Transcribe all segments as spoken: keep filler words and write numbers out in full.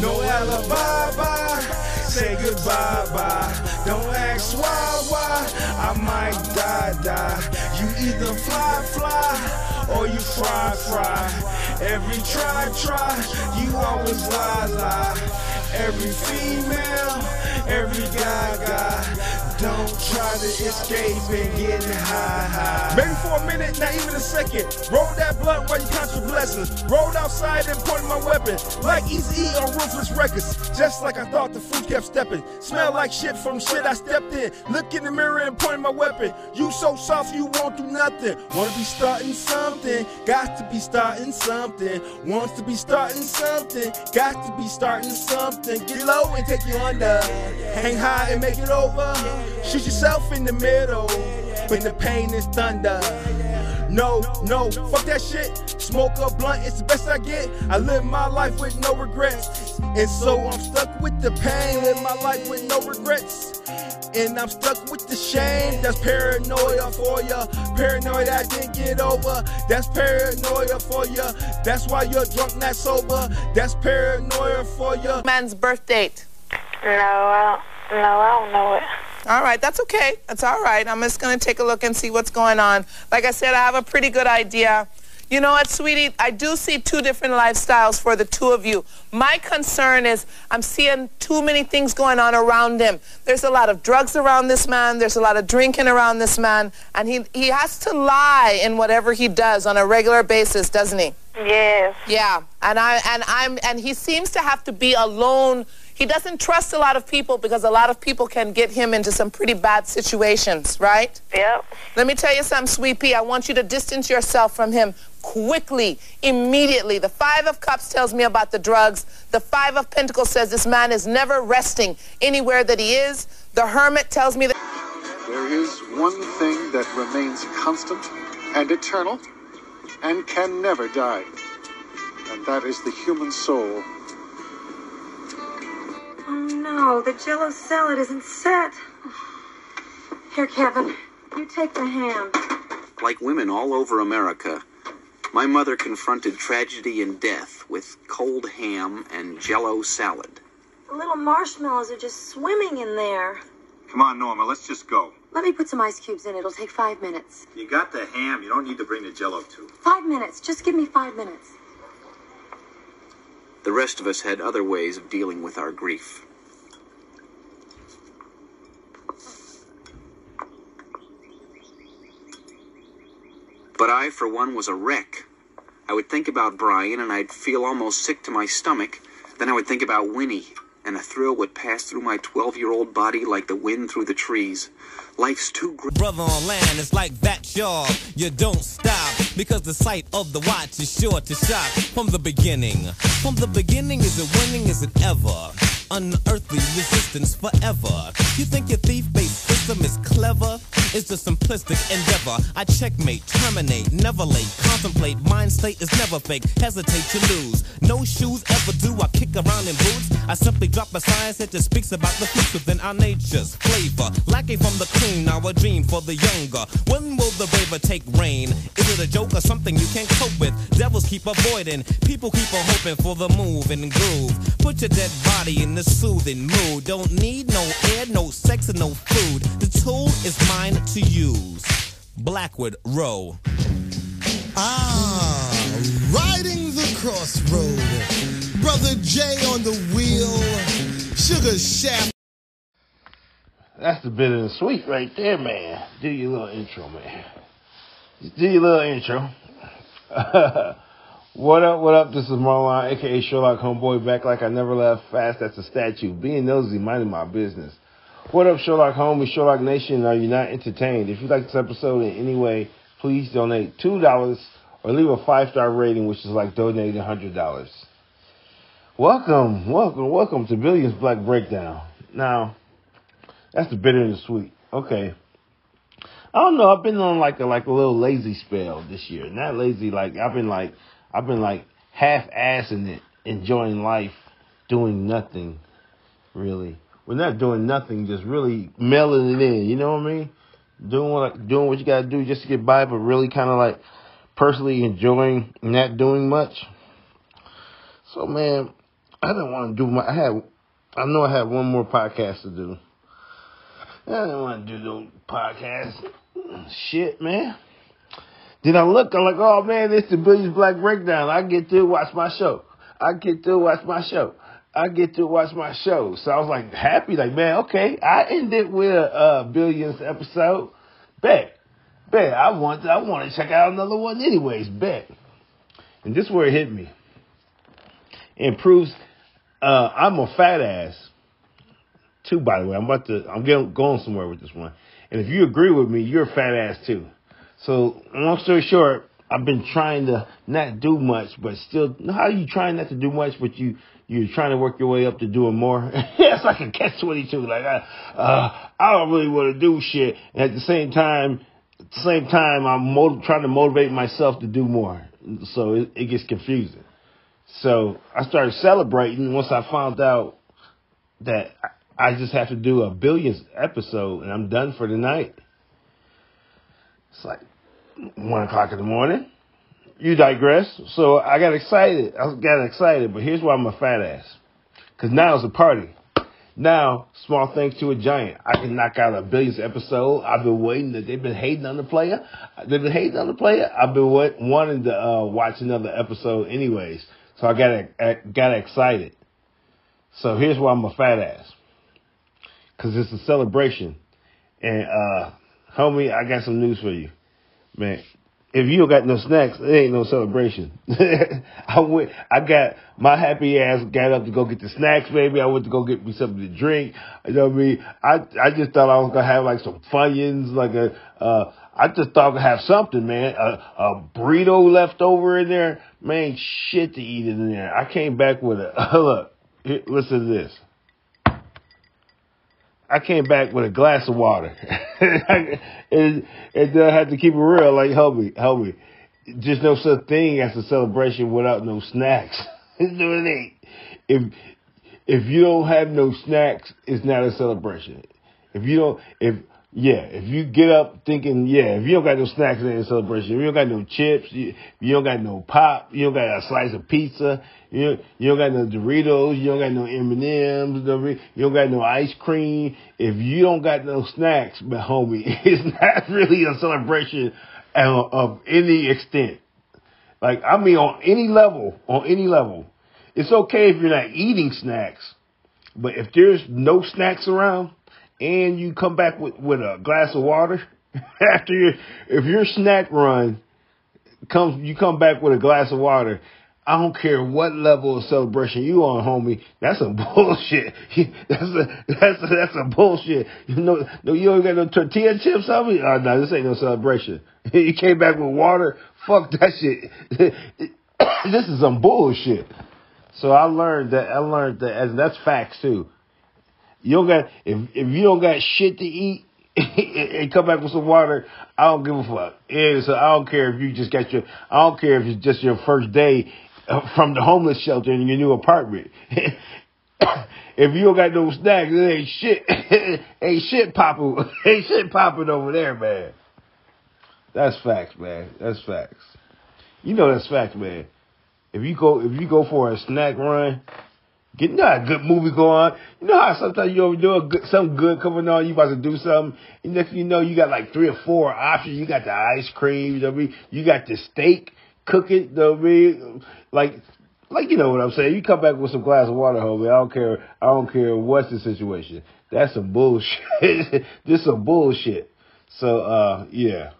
No alibi, bye. Say goodbye, bye. Don't ask why, why. I might die, die. You either fly, fly, or you fry, fry. Every try, try, you always lie, lie. Every female, every guy, guy. Don't try to escape and get high, high. Maybe for a minute, not even a second. Roll that blunt while you count your blessings. Rolled outside and pointed my weapon. Like Eazy-E on Ruthless Records. Just like I thought, the food kept stepping. Smell like shit from shit I stepped in. Look in the mirror and point my weapon. You so soft you won't do nothing. Wanna be starting something. Got to be starting something. Wants to be starting something. Got to be starting something. Get low and take you under. Hang high and make it over. Shoot yourself in the middle when the pain is thunder. No, no, fuck that shit. Smoke a blunt, it's the best I get. I live my life with no regrets. And so I'm stuck with the pain. Live my life with no regrets. And I'm stuck with the shame. That's paranoia for ya. Paranoia I didn't get over. That's paranoia for ya. That's why you're drunk, not sober. That's paranoia for ya. Man's birth date. No, I don't, no, I don't know it. All right, that's okay. That's all right. I'm just going to take a look and see what's going on. Like I said, I have a pretty good idea. You know what, sweetie? I do see two different lifestyles for the two of you. My concern is I'm seeing too many things going on around him. There's a lot of drugs around this man. There's a lot of drinking around this man. And he, he has to lie in whatever he does on a regular basis, doesn't he? Yes. Yeah. And I and I'm and he seems to have to be alone. He doesn't trust a lot of people because a lot of people can get him into some pretty bad situations, right? Yep. Let me tell you something, Sweet Pea. I want you to distance yourself from him quickly, immediately. The Five of Cups tells me about the drugs. The Five of Pentacles says this man is never resting anywhere that he is. The Hermit tells me that... There is one thing that remains constant and eternal and can never die, and that is the human soul. Oh, no, the jello salad isn't set. Here, Kevin, you take the ham. Like women all over America, my mother confronted tragedy and death with cold ham and jello salad. The little marshmallows are just swimming in there. Come on, Norma, let's just go. Let me put some ice cubes in. It'll take five minutes. You got the ham. You don't need to bring the jello too. Five minutes. Just give me five minutes. The rest of us had other ways of dealing with our grief. But I, for one, was a wreck. I would think about Brian, and I'd feel almost sick to my stomach. Then I would think about Winnie, and a thrill would pass through my twelve-year-old body like the wind through the trees. Life's too great. Brother on land is like that, y'all. You don't stop. Because the sight of the watch is sure to shock from the beginning. From the beginning, is it winning? Is it ever? Unearthly resistance forever. You think your thief-based system is clever? It's a simplistic endeavor. I checkmate, terminate, never late, contemplate. Mind state is never fake, hesitate to lose. No shoes ever do I kick around in boots. I simply drop a science that just speaks about the fruits within our nature's flavor. Lackey from the cream, now a dream for the younger. When will the raver take reign? Is it a joke or something you can't cope with? Devils keep avoiding, people keep on hoping for the move and groove. Put your dead body in the soothing mood. Don't need no air, no sex, and no food. The tool is mine to use. Blackwood Row. Ah, riding the crossroad. Brother Jay on the wheel. Sugar Shaft. That's the bit of the sweet right there, man. Do your little intro, man. Do your little intro. What up, what up? This is Marlon, a k a. Sherlock Homeboy, back like I never left, fast as a statue, being nosy, minding my business. What up, Sherlock Homie, Sherlock Nation, are you not entertained? If you like this episode in any way, please donate two dollars or leave a five-star rating, which is like donating one hundred dollars. Welcome, welcome, welcome to Billions Black Breakdown. Now, that's the bitter and the sweet. Okay. I don't know, I've been on like a, like a little lazy spell this year. Not lazy, like I've been like, I've been like half-assing it, enjoying life, doing nothing, really. We're not doing nothing, just really mailing it in, you know what I mean? Doing what doing what you gotta do just to get by, but really kind of like personally enjoying not doing much. So man, I didn't want to do my. I had, I know I had one more podcast to do. I didn't want to do no podcast. Shit, man. Then I look, I'm like, oh man, it's the Billions Black Breakdown. I get to watch my show. I get to watch my show. I get to watch my show. So I was like happy, like, man, okay. I ended with a uh, Billions episode. Bet. Bet. I want to, I want to check out another one anyways. Bet. And this is where it hit me. It proves uh, I'm a fat ass. Too, by the way. I'm about to, I'm getting, going somewhere with this one. And if you agree with me, you're a fat ass too. So long story short, I've been trying to not do much, but still, how are you trying not to do much, but you, you're trying to work your way up to doing more? It's like a catch twenty-two. Like, I, uh, I don't really want to do shit. And at the same time, at the same time, I'm motiv- trying to motivate myself to do more. So it, it gets confusing. So I started celebrating once I found out that I just have to do a Billions episode and I'm done for the night. It's like one o'clock in the morning. You digress. So I got excited. I got excited, but here's why I'm a fat ass. Because now it's a party. Now, small things to a giant. I can knock out a Billions episode. I've been waiting. To, they've been hating on the player. They've been hating on the player. I've been wait, wanting to uh, watch another episode anyways. So I got, I got excited. So here's why I'm a fat ass. Because it's a celebration. And, uh, homie, I got some news for you. Man, if you don't got no snacks, it ain't no celebration. I went, I got, my happy ass got up to go get the snacks, baby. I went to go get me something to drink. You know what I mean? I, I just thought I was going to have like some Funyuns, like a, uh, I just thought I'd have something, man. A, a burrito left over in there. Man, shit to eat in there. I came back with a, look, here, listen to this. I came back with a glass of water. and, and I had to keep it real. Like, help me, help me. Just no such thing as a celebration without no snacks. if if you don't have no snacks, it's not a celebration. If you don't, if yeah, if you get up thinking, yeah, if you don't got no snacks, it ain't a celebration. If you don't got no chips, you, you don't got no pop, you don't got a slice of pizza, you, you don't got no Doritos, you don't got no M and M's, you don't got no ice cream. If you don't got no snacks, but homie, it's not really a celebration of, of any extent. Like, I mean, on any level, on any level. It's okay if you're not eating snacks, but if there's no snacks around, and you come back with, with a glass of water after your, if your snack run comes, you come back with a glass of water. I don't care what level of celebration you on, homie. That's a bullshit. That's a, that's a, that's a bullshit. You know, no, you don't got no tortilla chips, homie. Oh no, this ain't no celebration. You came back with water. Fuck that shit. This is some bullshit. So I learned that, I learned that, and that's facts too. You don't got, if, if you don't got shit to eat and come back with some water, I don't give a fuck. Yeah, so I don't care if you just got your, I don't care if it's just your first day from the homeless shelter in your new apartment. If you don't got no snacks, it ain't shit. ain't shit popping. ain't shit popping over there, man. That's facts, man. That's facts. You know that's facts, man. If you go, if you go for a snack run, get you know a good movie going. You know how sometimes you overdo a good, something good coming on. You about to do something, and next thing you know, you got like three or four options. You got the ice cream. You know what I mean? You got the steak cooking. You know what I mean? Like. Like, you know what I'm saying? You come back with some glass of water, homie. I don't care. I don't care what's the situation. That's some bullshit. This some bullshit. So, uh, yeah.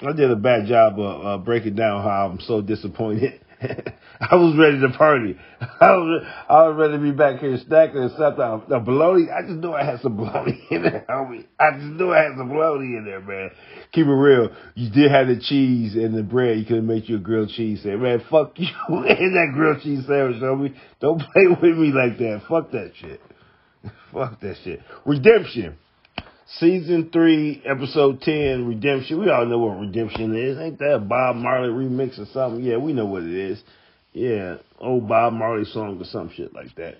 I did a bad job of uh, breaking down how I'm so disappointed. I was ready to party. I was, I was ready to be back here snacking and stuff. The bologna, I just knew I had some bologna in there, homie. I just knew I had some bologna in there, man. Keep it real. You did have the cheese and the bread. You could have made you a grilled cheese sandwich. Man, fuck you and that grilled cheese sandwich, homie. Don't play with me like that. Fuck that shit. Fuck that shit. Redemption. Season three, episode ten, Redemption. We all know what Redemption is. Ain't that a Bob Marley remix or something? Yeah, we know what it is. Yeah, old Bob Marley song or some shit like that.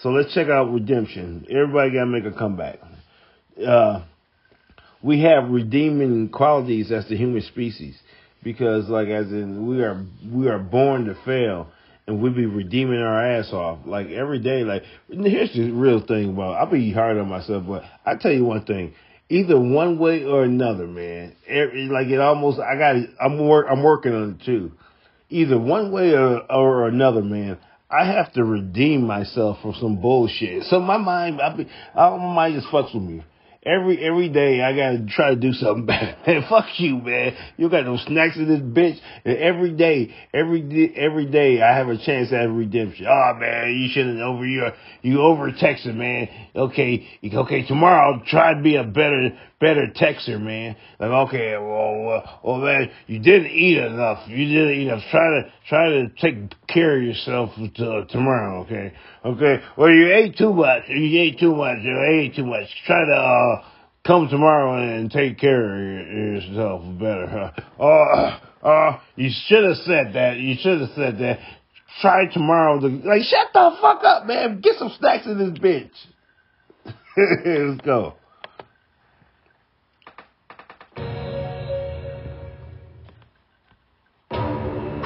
So let's check out Redemption. Everybody got to make a comeback. Uh, we have redeeming qualities as the human species because, like, as in we are we are born to fail. And we be redeeming our ass off. Like, every day, like, here's the real thing about it. I be hard on myself, but I tell you one thing. Either one way or another, man. Every, like, it almost, I got it. I'm, work, I'm working on it, too. Either one way or, or another, man. I have to redeem myself from some bullshit. So my mind, I be, I, my mind just fucks with me. Every every day I gotta try to do something bad. Man, fuck you, man. You got no snacks in this bitch. And every day, every every day I have a chance at redemption. Oh man, you shouldn't over your you over texting, man. Okay, okay. Tomorrow I'll try to be a better better texter, man. Like okay, well, uh, well, man, you didn't eat enough. You didn't eat enough. Try to try to take care of yourself until tomorrow. Okay, okay. Well, you ate too much. You ate too much. You ate too much. Try to. Uh, Uh, come tomorrow and take care of yourself better. Uh, uh, uh, you should have said that. You should have said that. Try tomorrow. To, like, shut the fuck up, man. Get some snacks in this bitch. Let's go.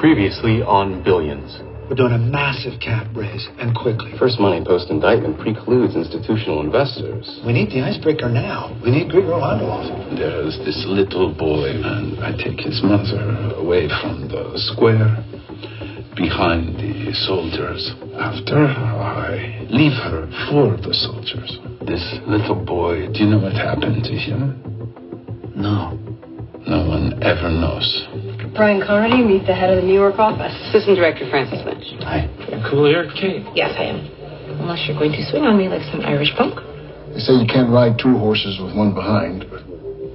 Previously on Billions. We're doing a massive cap raise, and quickly. First money post-indictment precludes institutional investors. We need the icebreaker now. We need Grigor Andolov. There's this little boy, and I take his mother away from the square behind the soldiers. After I leave her for the soldiers. This little boy, do you know what happened to him? No. No one ever knows. Brian Connery, meet the head of the New York office. Assistant Director Francis Lynch. Hi. Cool Eric Cane. Yes, I am. Unless you're going to swing on me like some Irish punk. They say you can't ride two horses with one behind. But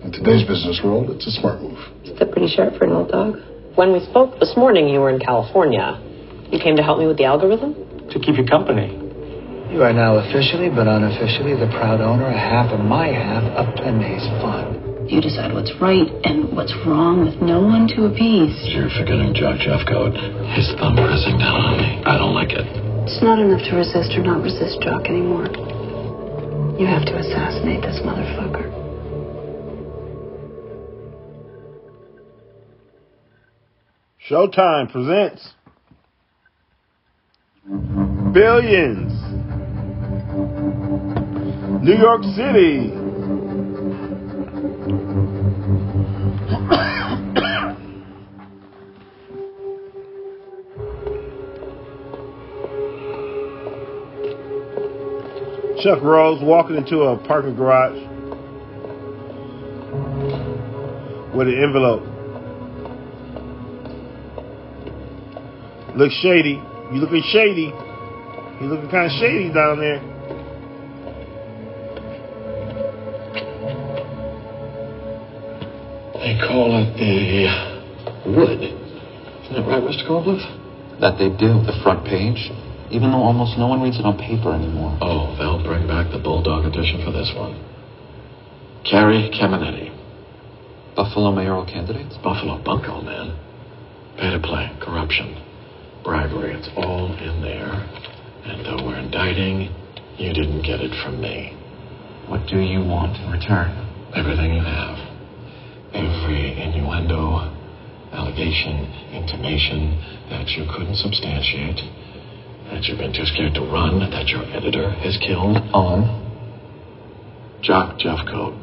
in today's business world, it's a smart move. Is that pretty sharp for an old dog? When we spoke this morning, you were in California. You came to help me with the algorithm? To keep you company. You are now officially, but unofficially, the proud owner of half of my half of Pinet's fund. You decide what's right and what's wrong with no one to appease. You're forgetting Jock Jeffcoat. His thumb pressing down on me. I don't like it. It's not enough to resist or not resist Jock anymore. You have to assassinate this motherfucker. Showtime presents Billions. New York City. Chuck Rhoades walking into a parking garage with an envelope. Looks shady. You looking shady. You looking kind of shady down there. They call it the wood. Isn't that right, Mister Goldbluth? That they do. The front page. Even though almost no one reads it on paper anymore. Oh, they'll bring back the Bulldog edition for this one. Carrie Caminiti. Buffalo mayoral candidates? Buffalo Bunko, man. Pay to play, corruption, bribery, it's all in there. And uh, we're indicted. fighting, you didn't get it from me. What do you want in return? Everything you have. Every innuendo, allegation, intimation that you couldn't substantiate, that you've been too scared to run, that your editor has killed. On? Jock Jeffcoat.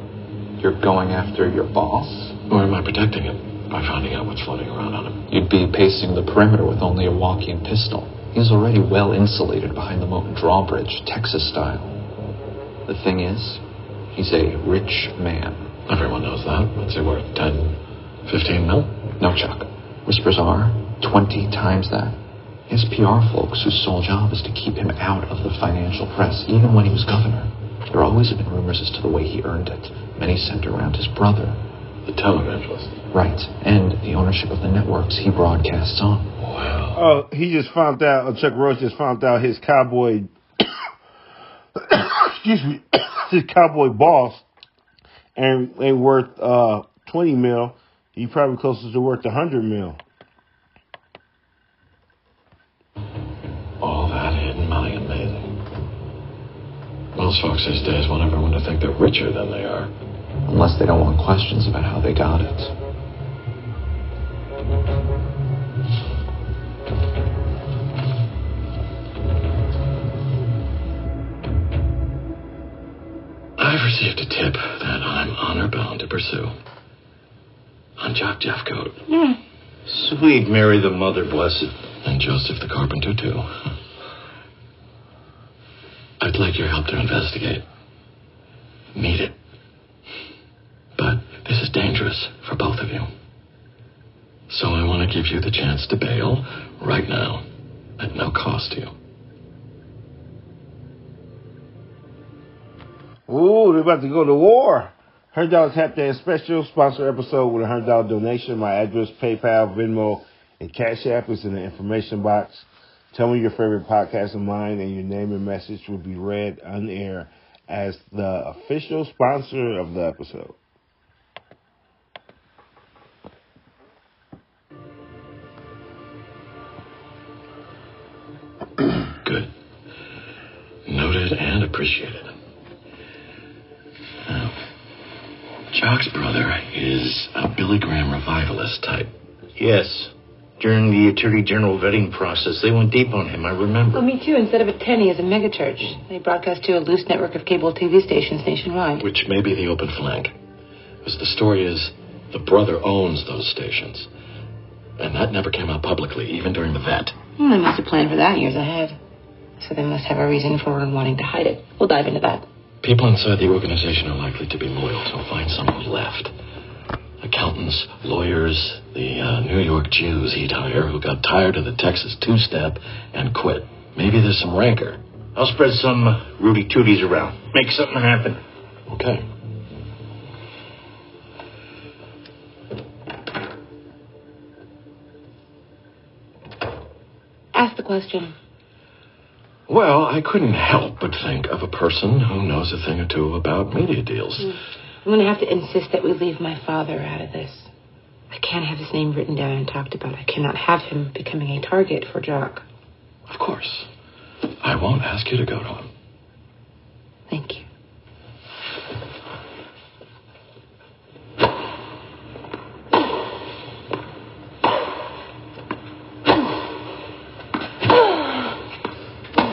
You're going after your boss? Or am I protecting him by finding out what's floating around on him? You'd be pacing the perimeter with only a walking pistol. He's already well insulated behind the moat and drawbridge, Texas style. The thing is, he's a rich man. Everyone knows that. What's he worth? ten, fifteen mil? No, Chuck. Whispers are twenty times that. His P R folks, whose sole job is to keep him out of the financial press, even when he was governor. There always have been rumors as to the way he earned it. Many centered around his brother. The televangelist. Right, and the ownership of the networks he broadcasts on. Wow. Oh, he just found out, Chuck Rhoades just found out his cowboy, excuse me, his cowboy boss and ain't worth uh, twenty mil. He probably closest to worth one hundred mil. All that hidden money, amazing. Most folks these days want everyone to think they're richer than they are. Unless they don't want questions about how they got it. I've received a tip that I'm honor-bound to pursue. On Jock Jeffcoat. Mm. Sweet Mary the Mother Blessed. And Joseph the Carpenter, too. I'd like your help to investigate. Need it. But this is dangerous for both of you. So I want to give you the chance to bail right now at no cost to you. Ooh, they're about to go to war. one hundred dollars Tap Dance Special, sponsor episode with a one hundred dollars donation. My address, PayPal, Venmo, and Cash App is in the information box. Tell me your favorite podcast of mine, and your name and message will be read on air as the official sponsor of the episode. Good. Noted and appreciated. Now, Jock's brother is a Billy Graham revivalist type. Yes. During the Attorney General vetting process, they went deep on him, I remember. Well, me too. Instead of a ten, he is a megachurch. They broadcast to a loose network of cable T V stations nationwide. Which may be the open flank. Because the story is, the brother owns those stations. And that never came out publicly, even during the vet. Hmm, they must have planned for that years ahead. So they must have a reason for wanting to hide it. We'll dive into that. People inside the organization are likely to be loyal, so find someone left. Accountants, lawyers, the uh, New York Jews he'd hire who got tired of the Texas two-step and quit. Maybe there's some rancor. I'll spread some uh, rooty-tooties around. Make something happen. Okay. Ask the question. Well, I couldn't help but think of a person who knows a thing or two about media deals. Mm. I'm going to have to insist that we leave my father out of this. I can't have his name written down and talked about. I cannot have him becoming a target for Jock. Of course. I won't ask you to go to him. Thank you.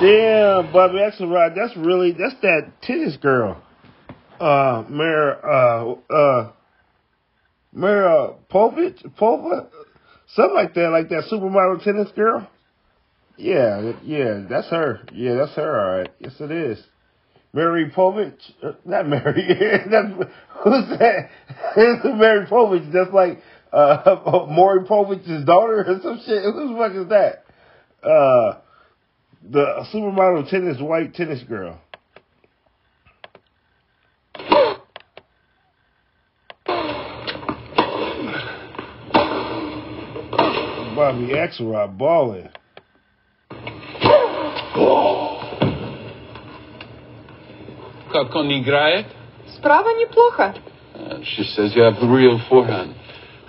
Damn, Bobby Axelrod, that's really, that's that tennis girl. Uh, Mayor, uh, uh, Mayor uh, Povich, Pova, something like that, like that supermodel tennis girl. Yeah, yeah, that's her. Yeah, that's her, all right. Yes, it is. Mary Povich, not Mary, that's, who's that? It's Mary Povich, that's like, uh, Maury Povich's daughter or some shit. Who the fuck is that? Uh, the supermodel tennis, white tennis girl. Bobby Axelrod balling. Как он играет? Справа неплохо. She says you have the real forehand.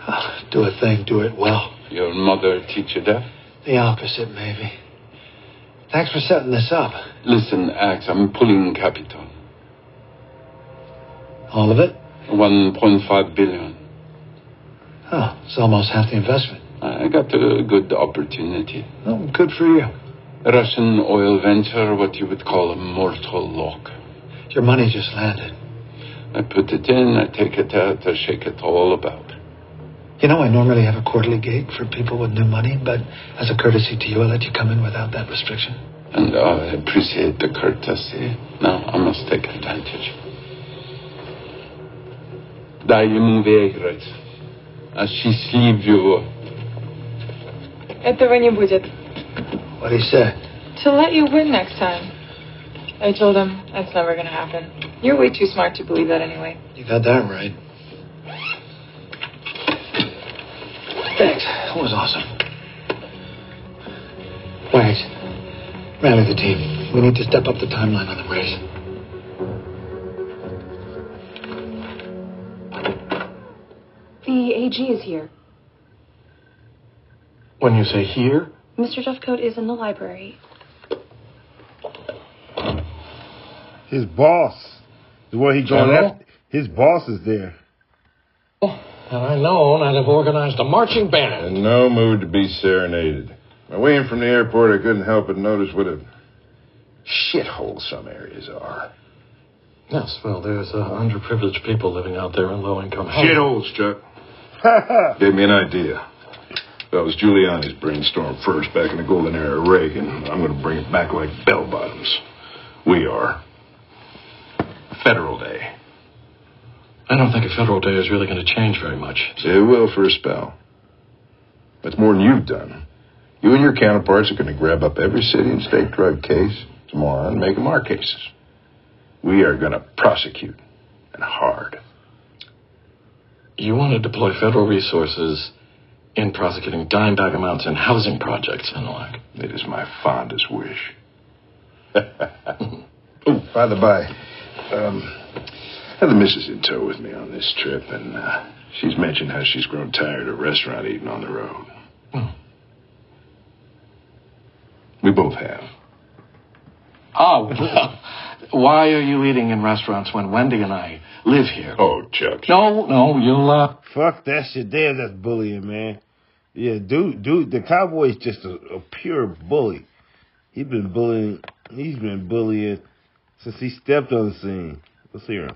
Oh, do a thing, do it well. Your mother teach you that? The opposite, maybe. Thanks for setting this up. Listen, Axe, I'm pulling capital. All of it? one point five billion. Oh, it's almost half the investment. I got a good opportunity. Oh, good for you. Russian oil venture, what you would call a mortal lock. Your money just landed. I put it in, I take it out, I shake it all about. You know, I normally have a quarterly gig for people with new money, but as a courtesy to you, I let you come in without that restriction. And I appreciate the courtesy. Now, I must take advantage. Дай ему выиграть, осчастлив его. Этого не будет. What he said? To let you win next time. I told him, that's never going to happen. You're way too smart to believe that anyway. You got that right. Thanks. That was awesome. Wags, rally the team. We need to step up the timeline on the race. The A G is here. When you say here? Mister Jeffcoat is in the library. His boss. The way he going after. His boss is there. Oh. Had I known, I'd have organized a marching band. In no mood to be serenaded. My way in from the airport, I couldn't help but notice what a shithole some areas are. Yes, well, there's uh, underprivileged people living out there in low-income housing. Shitholes, Chuck. Gave me an idea. That was Giuliani's brainstorm first back in the golden era of Reagan. I'm going to bring it back like bell-bottoms. We are. Federal Day. I don't think a federal day is really going to change very much. It will for a spell. That's more than you've done. You and your counterparts are going to grab up every city and state drug case tomorrow and make them our cases. We are going to prosecute, and hard. You want to deploy federal resources in prosecuting dime bag amounts in housing projects and the like. It is my fondest wish. Oh, by the by, um... I had the missus in tow with me on this trip, and uh, she's mentioned how she's grown tired of restaurant eating on the road. Oh. We both have. Oh, well, why are you eating in restaurants when Wendy and I live here? Oh, Chuck. No, no, you'll, uh... Fuck that shit. Damn, that's bullying, man. Yeah, dude, dude, the Cowboy's just a, a pure bully. He's been bullying, he's been bullying since he stepped on the scene. Let's hear him.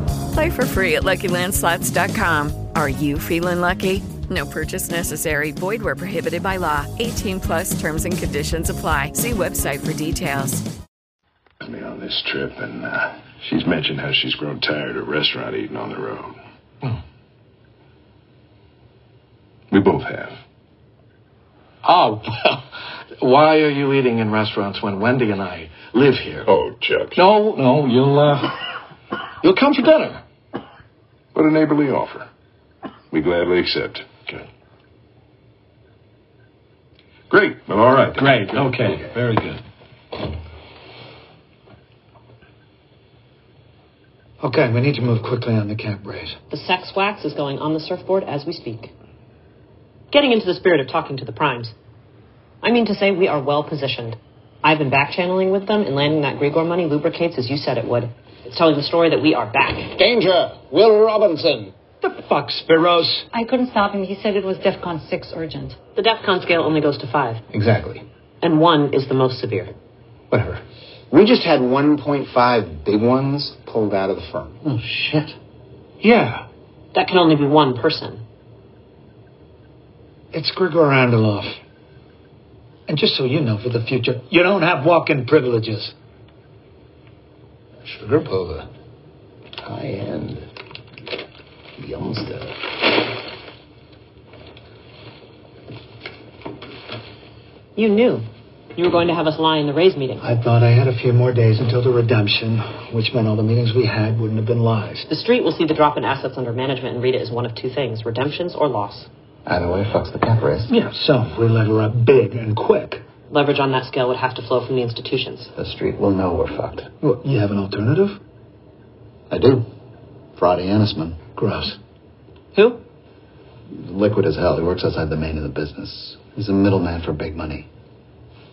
Play for free at Lucky Land Slots dot com. Are you feeling lucky? No purchase necessary. Void where prohibited by law. eighteen plus terms and conditions apply. See website for details. Me on this trip, and uh, she's mentioned how she's grown tired of restaurant eating on the road. Oh. We both have. Oh, well, why are you eating in restaurants when Wendy and I live here? Oh, Chuck. No, no, you'll, uh... You'll come for dinner. What a neighborly offer. We gladly accept. Okay. Great. Well, all right. Great. Okay. okay. Very good. Okay, we need to move quickly on the cap raise. The sex wax is going on the surfboard as we speak. Getting into the spirit of talking to the primes. I mean to say we are well positioned. I've been back-channeling with them, and landing that Grigor money lubricates as you said it would. It's telling the story that we are back. Danger! Will Robinson! The fuck, Spiros? I couldn't stop him. He said it was DEF CON six urgent. The DEF CON scale only goes to five. Exactly. And one is the most severe. Whatever. We just had one point five big ones pulled out of the firm. Oh, shit. Yeah. That can only be one person. It's Grigor Andolov. And just so you know for the future, you don't have walk-in privileges. Sugar boba. High-end. Young stuff. You knew you were going to have us lie in the Rays meeting. I thought I had a few more days until the redemption, which meant all the meetings we had wouldn't have been lies. The street will see the drop in assets under management and read it as one of two things, redemptions or loss. Either way, fucks the cap raise. Yeah, so we lever up big and quick. Leverage on that scale would have to flow from the institutions. The street will know we're fucked. Well, you have an alternative? I do. Friday Annisman. Gross. Who? Liquid as hell. He works outside the main of the business. He's a middleman for big money.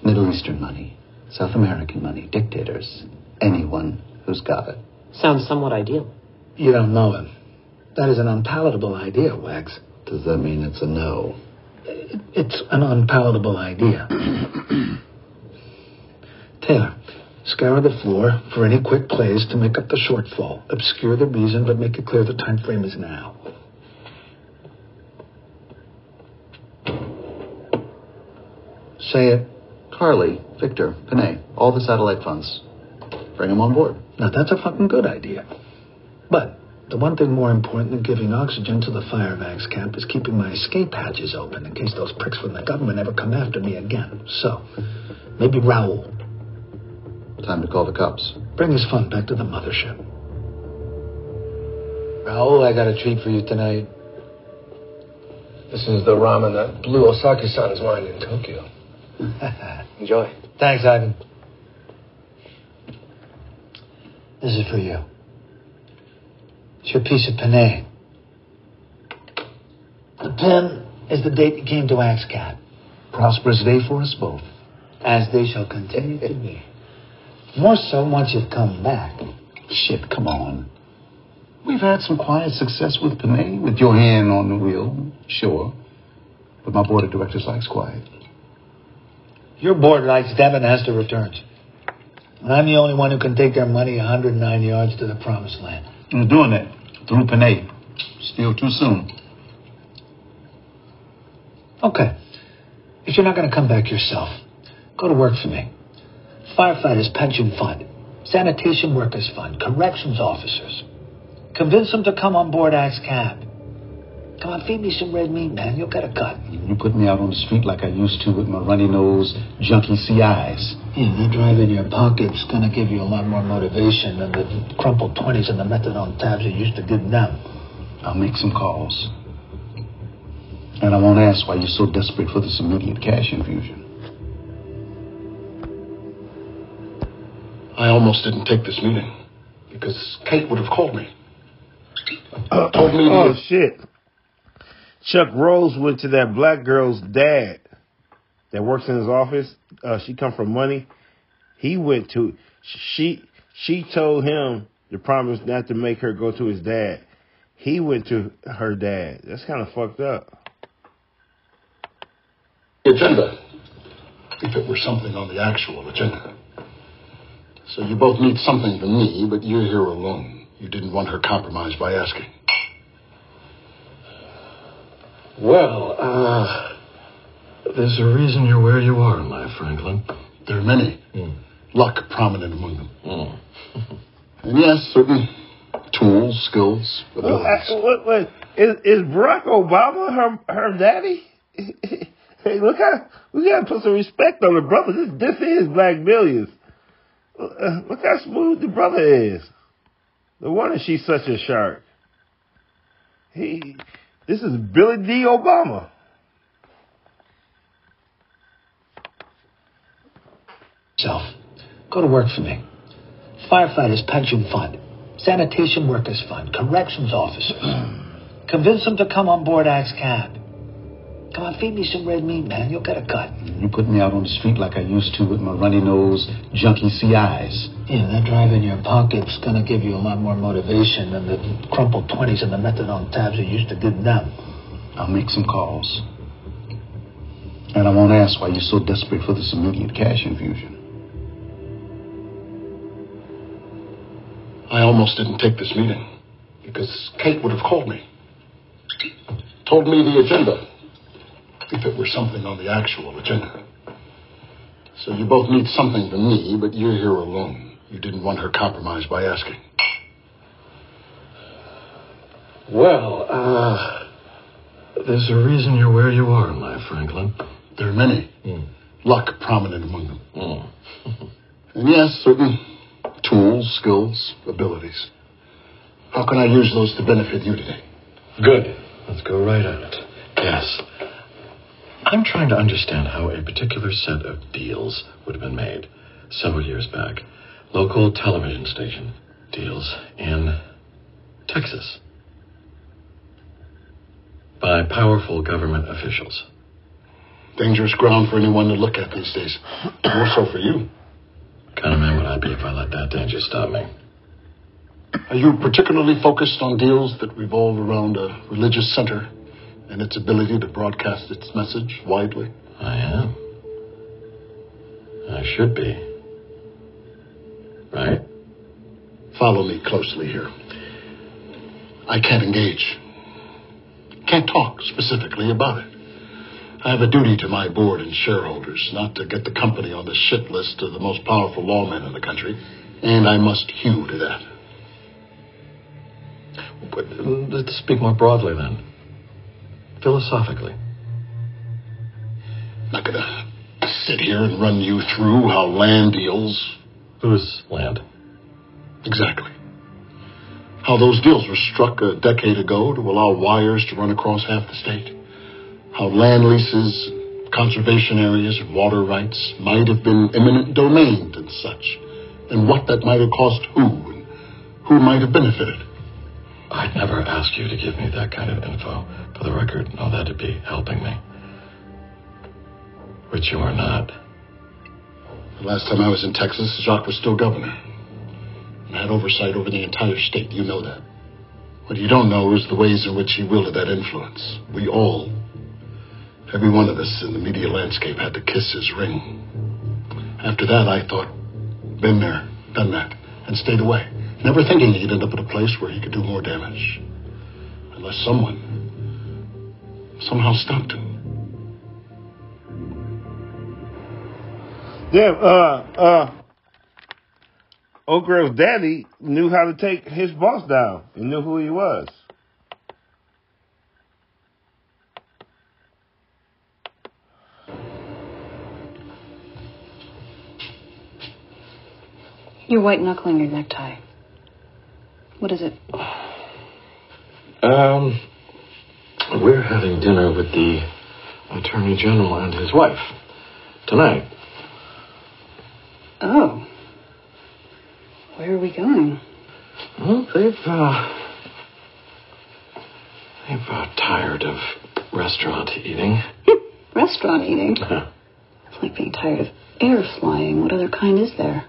Middle Eastern money, South American money, dictators, anyone who's got it. Sounds somewhat ideal. You don't know him. That is an unpalatable idea, Wags. Does that mean it's a no? It's an unpalatable idea. Taylor, scour the floor for any quick plays to make up the shortfall. Obscure the reason, but make it clear the time frame is now. Say it. Carly, Victor, Pinet, all the satellite funds. Bring them on board. Now, that's a fucking good idea. But the one thing more important than giving oxygen to the Firevax camp is keeping my escape hatches open in case those pricks from the government ever come after me again. So, maybe Raul. Time to call the cops. Bring his fund back to the mothership. Raul, I got a treat for you tonight. This is the ramen that blew Osaki-san's mind in Tokyo. Enjoy. Thanks, Ivan. This is for you. It's your piece of Pinet. The pin is the date you came to Axe Cat. Prosperous day for us both, as they shall continue to be. More so once you've come back. Shit, come on. We've had some quiet success with Pinet, with your hand on the wheel, sure. But my board of directors likes quiet. Your board likes Devin has to returns. And I'm the only one who can take their money one hundred nine yards to the promised land. I'm doing it through Pinet. Still too soon. Okay. If you're not going to come back yourself, go to work for me. Firefighters' pension fund. Sanitation workers' fund. Corrections officers. Convince them to come on board Axe Cab. Come on, feed me some red meat, man. You'll get a cut. You put me out on the street like I used to with my runny nose, junkie C Is. Yeah, that drive in your pocket's gonna give you a lot more motivation than the crumpled twenties and the methadone tabs you used to give them. I'll make some calls. And I won't ask why you're so desperate for this immediate cash infusion. I almost didn't take this meeting because Kate would have called me. Uh, told me oh, to- shit. Chuck Rhoades went to that black girl's dad that works in his office. Uh, she come from money. He went to, she she told him the promise not to make her go to his dad. He went to her dad. That's kind of fucked up. Agenda. If it were something on the actual agenda. So you both need something from me, but you're here alone. You didn't want her compromised by asking. Well, uh, there's a reason you're where you are in life, Franklin. There are many. Mm. Luck prominent among them. Mm. And yes, certain tools, skills, abilities. Uh, what, what, is, is Barack Obama her her daddy? Hey, look how we gotta put some respect on the brother. This, this is Black Billions. Uh, look how smooth the brother is. No wonder she's such a shark. He. This is Billy D. Obama. Self, go to work for me. Firefighters' pension fund, sanitation workers' fund, corrections officers. Convince them to come on board Axe Cab. Come on, feed me some red meat, man. You'll get a cut. You put me out on the street like I used to with my runny nose, junkie C Is. Yeah, that drive in your pocket's gonna give you a lot more motivation than the crumpled twenties and the methadone tabs you used to give them. I'll make some calls. And I won't ask why you're so desperate for this immediate cash infusion. I almost didn't take this meeting because Kate would have called me. Told me the agenda. if it were something on the actual agenda. So you both need something from me, but you're here alone. You didn't want her compromised by asking. Well, uh... there's a reason you're where you are in life, Franklin. There are many. Mm. Luck prominent among them. Mm. And yes, certain tools, skills, abilities. How can I use those to benefit you today? Good. Let's go right at it. Yes. I'm trying to understand how a particular set of deals would have been made several years back. Local television station deals in Texas by powerful government officials. Dangerous ground for anyone to look at these days. More so for you. Kind of man would I be if I let that danger stop me. Are you particularly focused on deals that revolve around a religious center and its ability to broadcast its message widely? I am. I should be. Right? Follow me closely here. I can't engage. Can't talk specifically about it. I have a duty to my board and shareholders not to get the company on the shit list of the most powerful lawmen in the country, and I must hew to that. But let's speak more broadly, then. Philosophically. I'm not gonna sit here and run you through how land deals... Whose land? Exactly. How those deals were struck a decade ago to allow wires to run across half the state. How land leases, conservation areas, water rights might have been eminent domain and such. And what that might have cost who, and who might have benefited. I'd never ask you to give me that kind of info. For the record, no, that'd be helping me. Which you are not. The last time I was in Texas, Jock was still governor. And I had oversight over the entire state, you know that. What you don't know is the ways in which he wielded that influence. We all, every one of us in the media landscape, had to kiss his ring. After that, I thought, been there, done that, and stayed away. Never thinking he'd end up at a place where he could do more damage. Unless someone somehow stopped him. Yeah, uh, uh, Oak Grove's daddy knew how to take his boss down. He knew who he was. You're white-knuckling your necktie. What is it? Um, we're having dinner with the Attorney General and his wife tonight. Oh. Where are we going? Well, they've, uh... They've, uh, tired of restaurant eating. Restaurant eating? Yeah. It's like being tired of air flying. What other kind is there?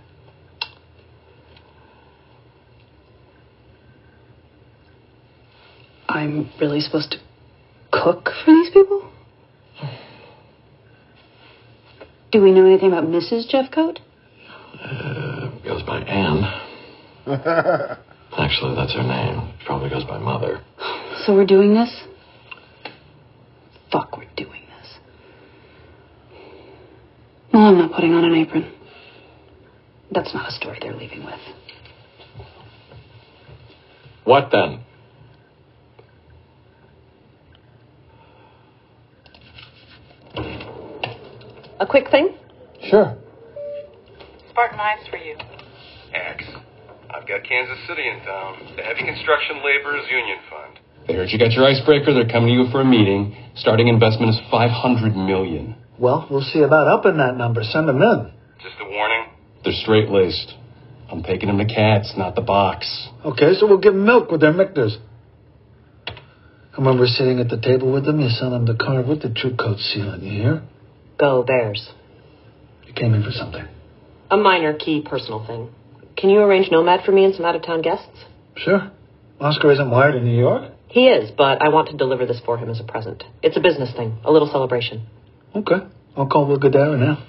I'm really supposed to cook for these people? Do we know anything about Missus Jeffcoat? Uh, goes by Anne. Actually, that's her name. She probably goes by Mother. So we're doing this? Fuck, we're doing this. Well, I'm not putting on an apron. That's not a story they're leaving with. What then? A quick thing? Sure. Spartan Ives for you. X. I've got Kansas City in town. The Heavy Construction Laborers Union Fund. They heard you got your icebreaker. They're coming to you for a meeting. Starting investment is five hundred million dollars. Well, we'll see about upping that number. Send them in. Just a warning. They're straight-laced. I'm taking them to Cats, not the box. Okay, so we'll give them milk with their mictors. And when we're sitting at the table with them, you send them the card with the true coat seal on, you hear? Go Bears. You came in for something. A minor key personal thing. Can you arrange Nomad for me and some out-of-town guests? Sure. Oscar isn't wired in New York? He is, but I want to deliver this for him as a present. It's a business thing, a little celebration. Okay. I'll call Will Godara now.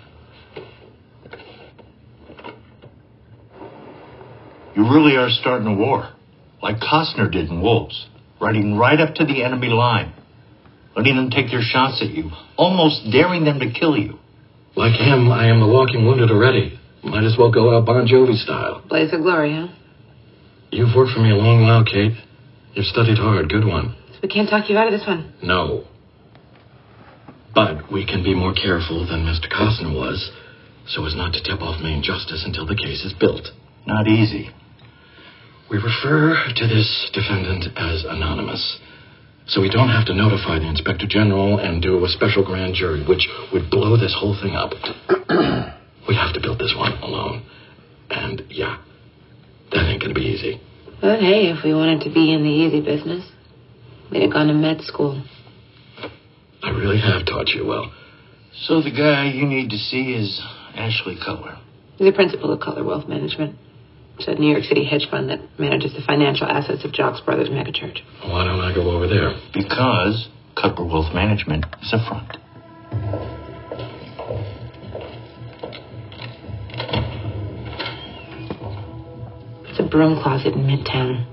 You really are starting a war, like Costner did in Wolves, riding right up to the enemy line. letting them take their shots at you, almost daring them to kill you. Like him, I am a walking wounded already. Might as well go out Bon Jovi style. Blaze of glory, huh? You've worked for me a long while, Kate. You've studied hard. Good one. So we can't talk you out of this one? No. But we can be more careful than Mister Costner was, so as not to tip off main justice until the case is built. Not easy. We refer to this defendant as anonymous, so we don't have to notify the Inspector General and do a special grand jury, which would blow this whole thing up. We have to build this one alone. And, yeah, that ain't gonna be easy. But, hey, if we wanted to be in the easy business, we'd have gone to med school. I really have taught you well. So the guy you need to see is Ashley Cutler. He's the principal of Cutler Wealth Management. It's a New York City hedge fund that manages the financial assets of Jock's brother's megachurch. Why don't I go over there? Because Cutler Wealth Management is a front. It's a broom closet in Midtown.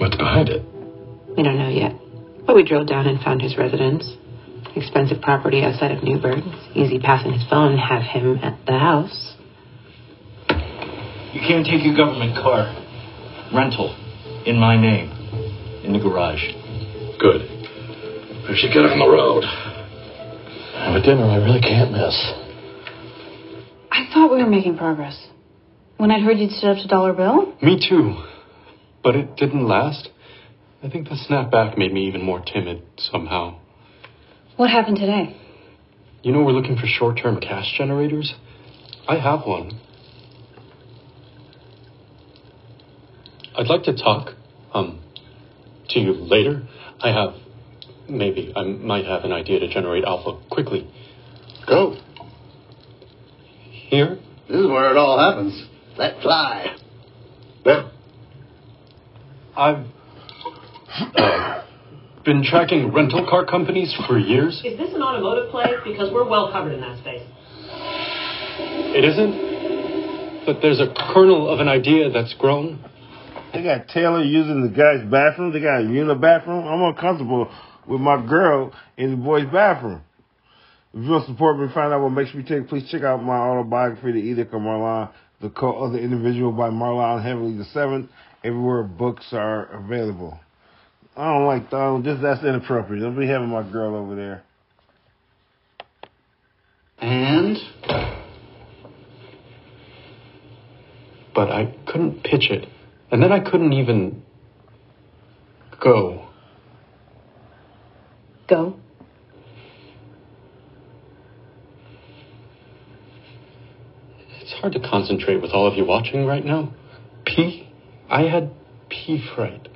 What's behind it? We don't know yet. But we drilled down and found his residence. Expensive property outside of Newburgh. It's easy passing his phone and have him at the house. You can't take your government car. Rental. In my name. In the garage. Good. I should get on the road. I have a dinner I really can't miss. I thought we were making progress. When I'd heard you'd stood up to Dollar Bill? Me too. But it didn't last. I think the snapback made me even more timid, somehow. What happened today? You know we're looking for short-term cash generators? I have one. I'd like to talk, um, to you later. I have, maybe, I might have an idea to generate alpha quickly. Go. Here? This is where it all happens. That fly. Well, I've... Uh, been tracking rental car companies for years. Is this an automotive play? Because we're well covered in that space. It isn't, but there's a kernel of an idea that's grown. They got Taylor using the guy's bathroom. They got a unit bathroom. I'm uncomfortable with my girl in the boy's bathroom. If you want to support me, find out what makes me tick, please check out my autobiography, The Edict of Marlon, The Cult of the Individual by Marlon Heavily the Seventh, everywhere books are available. I don't like that. Just that's inappropriate. I'll be having my girl over there. And? But I couldn't pitch it. And then I couldn't even go. Go? It's hard to concentrate with all of you watching right now. Pee? I had pee fright.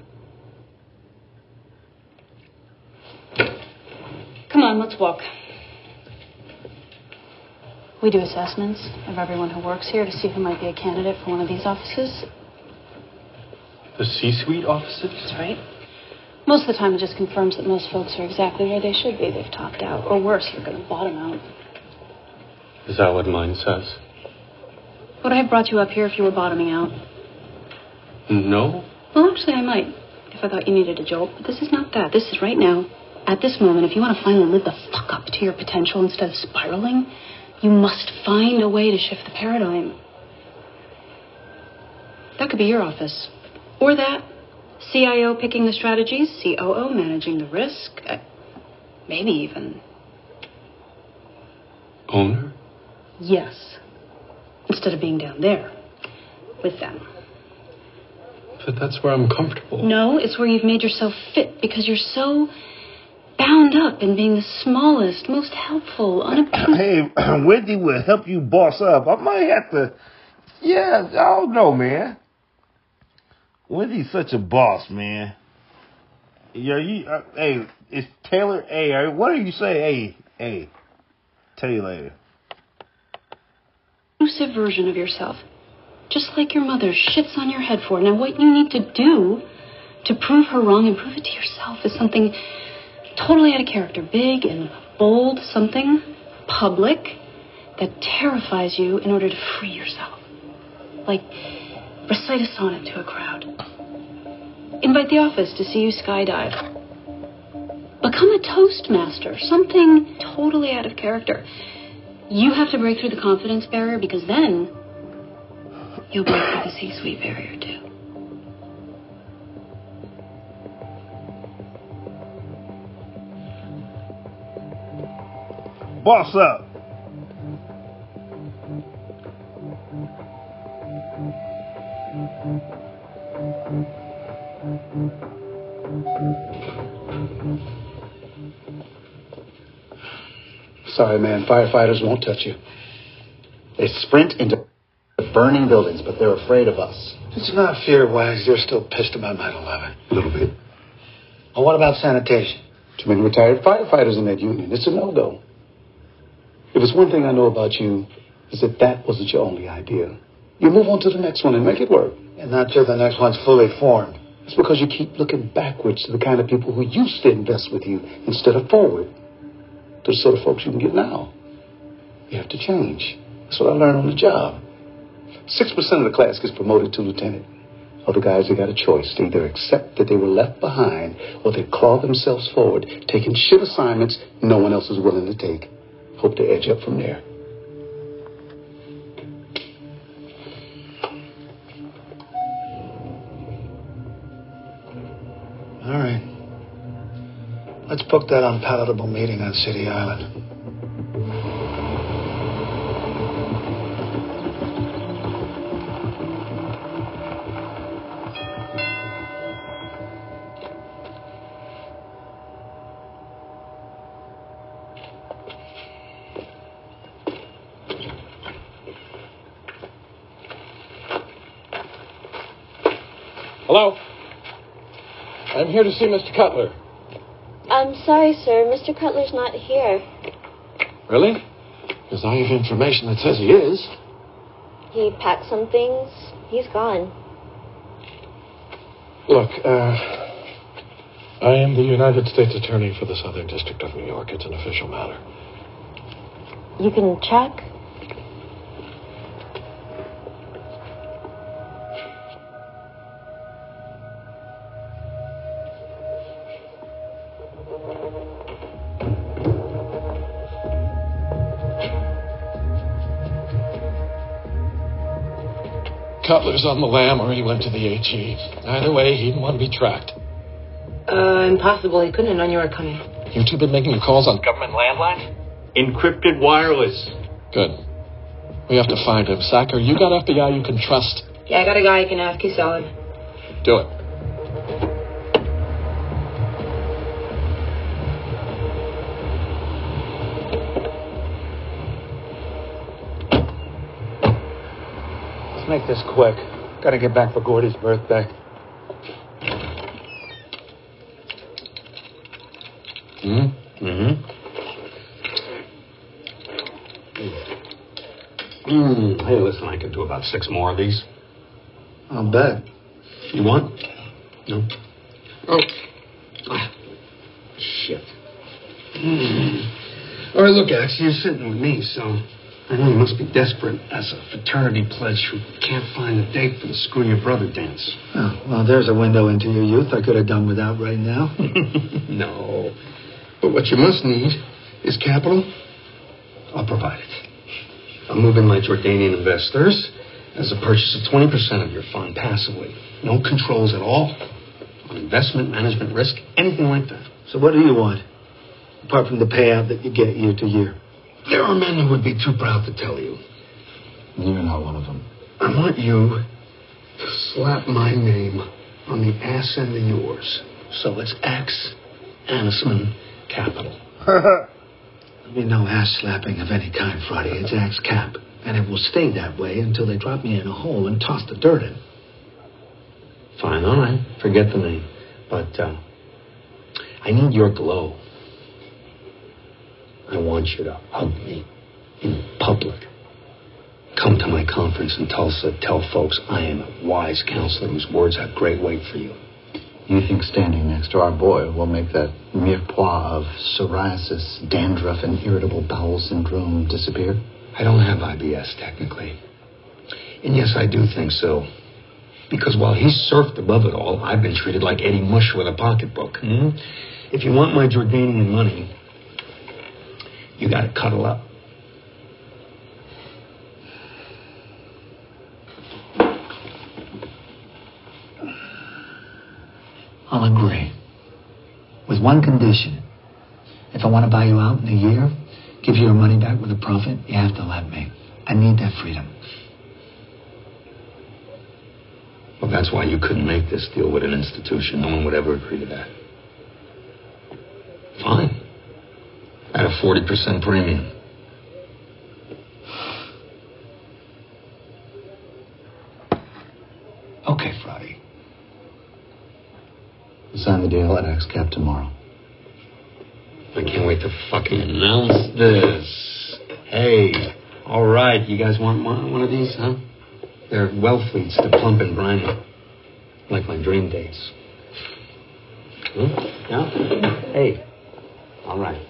Come on, let's walk. We do assessments of everyone who works here to see who might be a candidate for one of these offices. The C-suite offices? That's right. Most of the time it just confirms that most folks are exactly where they should be. They've topped out. Or worse, you're going to bottom out. Is that what mine says? Would I have brought you up here if you were bottoming out? No. Well, actually, I might, if I thought you needed a jolt. But this is not that. This is right now. At this moment, if you want to finally live the fuck up to your potential instead of spiraling, you must find a way to shift the paradigm. That could be your office. Or that. C I O picking the strategies, C O O managing the risk, uh, maybe even... Owner? Yes. Instead of being down there with them. But that's where I'm comfortable. No, it's where you've made yourself fit because you're so... bound up in being the smallest, most helpful, unappro- Hey, Wendy will help you boss up. I might have to... Yeah, I don't know, man. Wendy's such a boss, man. Yeah, you... Uh, hey, it's Taylor... Hey, what do you say? Hey, hey. Tell you later. Inclusive version of yourself. Just like your mother shits on your head for. Now, what you need to do to prove her wrong and prove it to yourself is something... totally out of character, big and bold, something public that terrifies you in order to free yourself. Like, recite a sonnet to a crowd. Invite the office to see you skydive. Become a toastmaster, something totally out of character. You have to break through the confidence barrier, because then you'll break through the C-suite barrier, too. Boss up. Sorry, man. Firefighters won't touch you. They sprint into burning buildings, but they're afraid of us. It's not fear, Wags. They're still pissed about nine eleven. A little bit. Well, what about sanitation? Too many retired firefighters in that union. It's a no-go. If it's one thing I know about you, is that that wasn't your only idea. You move on to the next one and make it work. And not till the next one's fully formed. It's because you keep looking backwards to the kind of people who used to invest with you instead of forward to the sort of folks you can get now. You have to change. That's what I learned on the job. Six percent of the class gets promoted to lieutenant. Other guys, they got a choice. They either accept that they were left behind, or they claw themselves forward, taking shit assignments no one else is willing to take. Hope to edge up from there. All right. Let's book that unpalatable meeting on City Island. Hello? I'm here to see Mister Cutler. I'm sorry, sir. Mister Cutler's not here. Really? Because I have information that says he is. He packed some things. He's gone. Look, uh, I am the United States Attorney for the Southern District of New York. It's an official matter. You can check? Cutler's on the lam, or he went to the H E. Either way, he didn't want to be tracked. Uh, impossible. He couldn't have known you were coming. You two been making your calls on government landline? Encrypted wireless. Good. We have to find him. Sacker, you got F B I you can trust? Yeah, I got a guy I can ask. He's solid. Do it. Make this quick. Gotta get back for Gordy's birthday. Mm hmm. Mm-hmm. Mm. Hey, listen, I could do about six more of these. I'll bet. You want? No. Oh. Ah. Shit. Mm. All right, look, Ax, you're sitting with me, so... I know you must be desperate as a fraternity pledge who can't find a date for the Screw Your Brother dance. Oh, well, there's a window into your youth I could have done without right now. No. But what you must need is capital. I'll provide it. I'll move in my Jordanian investors as a purchase of twenty percent of your fund passively. No controls at all on investment, management, risk, anything like that. So what do you want, apart from the payout that you get year to year? There are men who would be too proud to tell you. You're not one of them. I want you to slap my name on the ass end of yours. So it's Ax Annisman Capital. There'll be no ass slapping of any kind, Friday. It's Ax Cap. And it will stay that way until they drop me in a hole and toss the dirt in. Fine, all right. Forget the name. But uh, I need your glow. I want you to hug me in public. Come to my conference in Tulsa. Tell folks I am a wise counselor whose words have great weight for you. You think standing next to our boy will make that mirepoix of psoriasis, dandruff, and irritable bowel syndrome disappear? I don't have I B S, technically. And yes, I do think so. Because while he surfed above it all, I've been treated like Eddie Mush with a pocketbook. Mm-hmm. if you want my Jordanian money, you got to cuddle up. I'll agree. With one condition. If I want to buy you out in a year, give you your money back with a profit, you have to let me. I need that freedom. Well, that's why you couldn't make this deal with an institution. No one would ever agree to that. Fine. At a forty percent premium. Okay, Friday. We'll sign the deal at X-Cap tomorrow. I can't wait to fucking announce this. Hey, all right, you guys want one of these, huh? They're well fleets to plump and briny, like my dream dates. Hmm? Yeah? Hey, all right.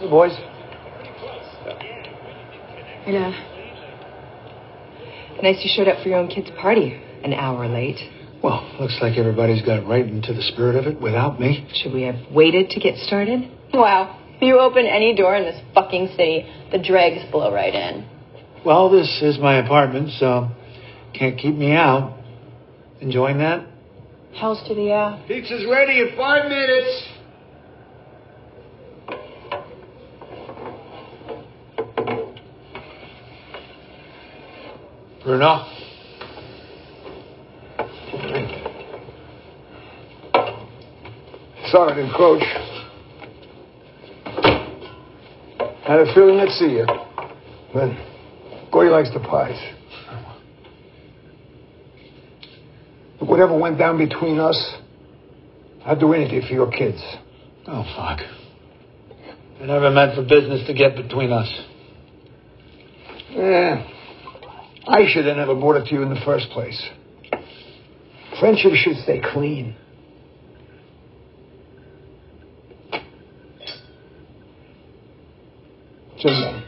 Hey, boys. Yeah. Nice you showed up for your own kid's party an hour late. Well, looks like everybody's got right into the spirit of it without me. Should we have waited to get started? Wow. You open any door in this fucking city, the dregs blow right in. Well, this is my apartment, so can't keep me out. Enjoying that? Hell's to the yeah. Pizza's ready in five minutes. Bruno? Sorry to encroach. Had a feeling I'd see you. But Gordy likes the pies. But whatever went down between us, I'd do anything for your kids. Oh, fuck. It never meant for business to get between us. Yeah. I should have never brought it to you in the first place. Friendship should stay clean. Jimbo,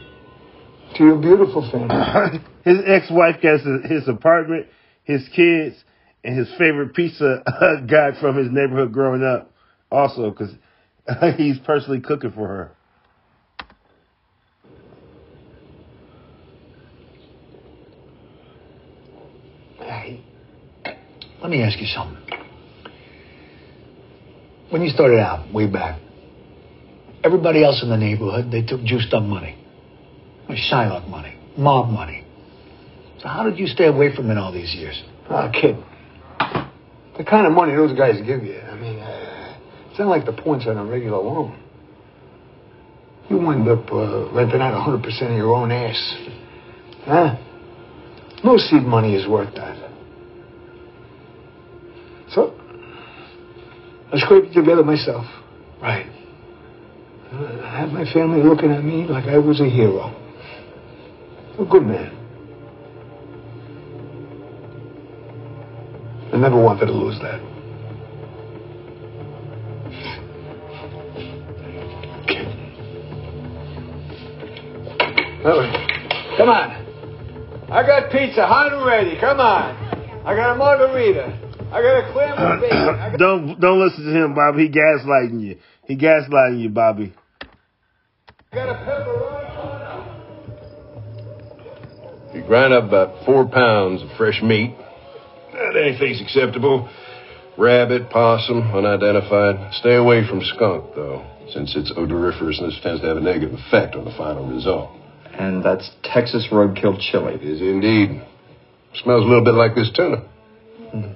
to your beautiful family. His ex-wife gets his apartment, his kids, and his favorite pizza guy from his neighborhood growing up. Also, because he's personally cooking for her. Let me ask you something. When you started out, way back, everybody else in the neighborhood, they took juiced up money. Or Shylock money, mob money. So how did you stay away from it all these years? Ah, kid. The kind of money those guys give you, I mean, uh, it's not like the points on a regular loan. You wind up uh, renting out one hundred percent of your own ass. Huh? No seed money is worth that. So, I scraped it together myself. Right. I had my family looking at me like I was a hero. A good man. I never wanted to lose that. Okay. All right. Come on. I got pizza hot and ready. Come on. I got a margarita. I gotta clear my face. Gotta... Don't don't listen to him, Bobby. He gaslighting you. He gaslighting you, Bobby. I got a pepperoni. You grind up about four pounds of fresh meat. Not anything's acceptable. Rabbit, possum, unidentified. Stay away from skunk, though, since its odoriferousness tends to have a negative effect on the final result. And that's Texas roadkill chili. It is indeed. Smells a little bit like this tuna. Mm.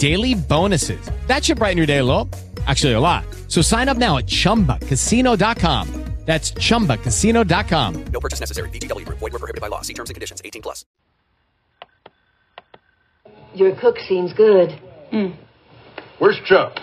daily bonuses. That should brighten your day a little. Actually, a lot. So sign up now at Chumba Casino dot com. That's Chumba Casino dot com. No purchase necessary. V G W Group. Void where prohibited by law. See terms and conditions. eighteen plus. Your cook seems good. Mm. Where's Chuck?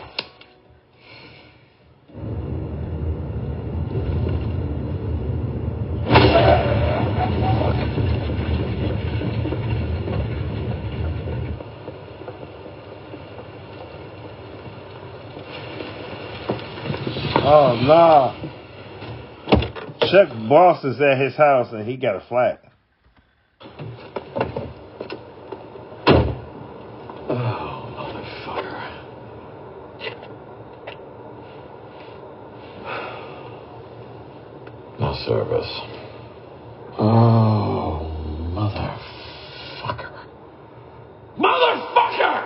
Oh, nah. Chuck Boss is at his house and he got a flat. Oh, motherfucker. No service. Oh, motherfucker. Motherfucker!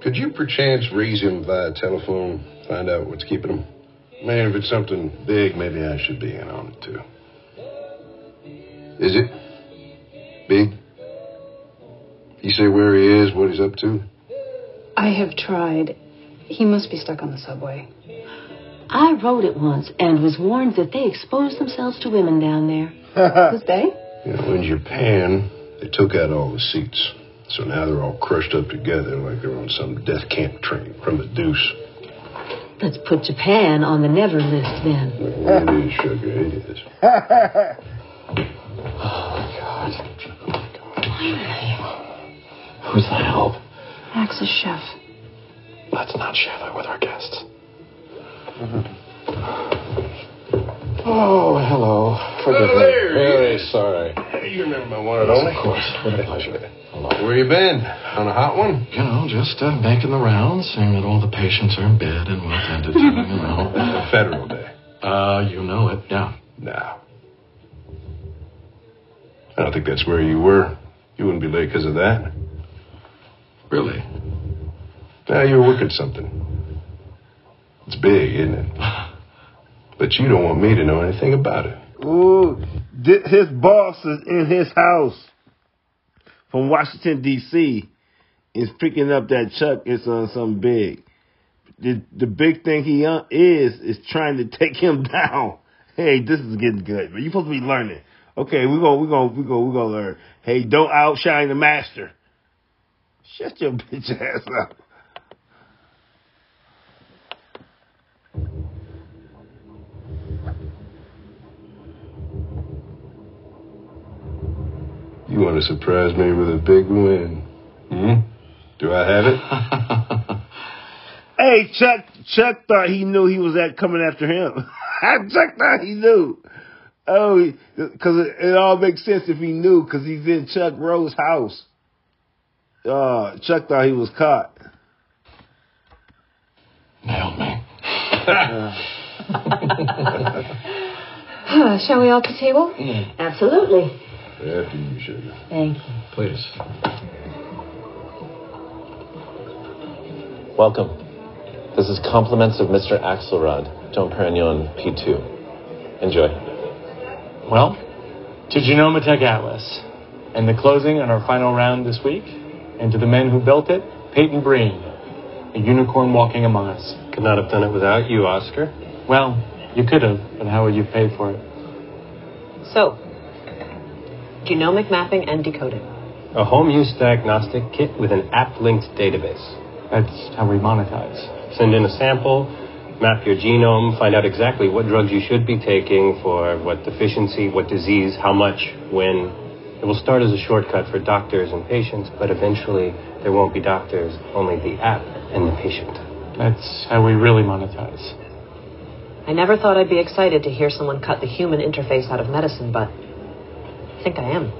Could you perchance raise him via telephone, find out what's keeping him? Man, if it's something big, maybe I should be in on it, too. Is it? Big? You say where he is, what he's up to? I have tried. He must be stuck on the subway. I rode it once and was warned that they exposed themselves to women down there. This day? You know, in Japan, they took out all the seats. So now they're all crushed up together like they're on some death camp train from the deuce. Let's put Japan on the never list, then. Well, it is, sugar, it is. Oh, my God. Oh, my God. Why? Who's the help? Max's chef. Let's not share that with our guests. Mm-hmm. Oh, hello. Forgive me. Very sorry. Hey, you remember my one and only? Of course. What a pleasure. Where you been? On a hot one? You know, just uh, making the rounds, seeing that all the patients are in bed and well tended to, you know. That's a federal day. Uh, you know it, yeah. No. I don't think that's where you were. You wouldn't be late because of that. Really? Now you were working something. It's big, isn't it? But you don't want me to know anything about it. Ooh, his boss is in his house. From Washington, D C, is picking up that Chuck is on something big. The, the big thing he un- is, is trying to take him down. Hey, this is getting good, but you're supposed to be learning. Okay, we're going, we're going, we're going, we're going to learn. Hey, don't outshine the master. Shut your bitch ass up. You want to surprise me with a big win. Hmm? Do I have it? Hey, Chuck Chuck thought he knew he was at coming after him. Chuck thought he knew. Oh, because it, it all makes sense if he knew, because he's in Chuck Rhoades' house. Uh, Chuck thought he was caught. Nailed me. uh. Shall we all to the table? Yeah. Absolutely. After you, sugar. Thank you. Please. Welcome. This is compliments of Mister Axelrod, Dom Perignon P two. Enjoy. Well, to Genomatech Atlas, and the closing on our final round this week, and to the men who built it, Peyton Breen, a unicorn walking among us. Could not have done it without you, Oscar. Well, you could have, but how would you pay for it? So... genomic mapping and decoding. A home-use diagnostic kit with an app-linked database. That's how we monetize. Send in a sample, map your genome, find out exactly what drugs you should be taking for what deficiency, what disease, how much, when. It will start as a shortcut for doctors and patients, but eventually there won't be doctors, only the app and the patient. That's how we really monetize. I never thought I'd be excited to hear someone cut the human interface out of medicine, but I think I am.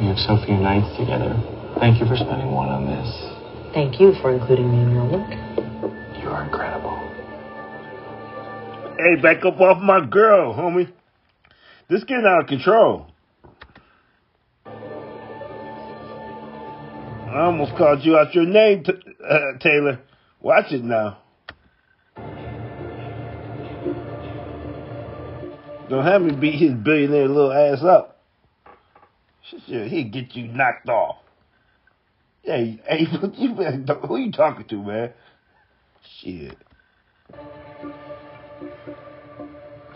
We have so few nights together. Thank you for spending one on this. Thank you for including me in your work. You are incredible. Hey, back up off my girl, homie. This getting out of control. I almost called you out your name, t- uh, Taylor. Watch it now. Don't have me beat his billionaire little ass up. He'd get you knocked off. Hey, hey, you better, who you talking to, man? Shit.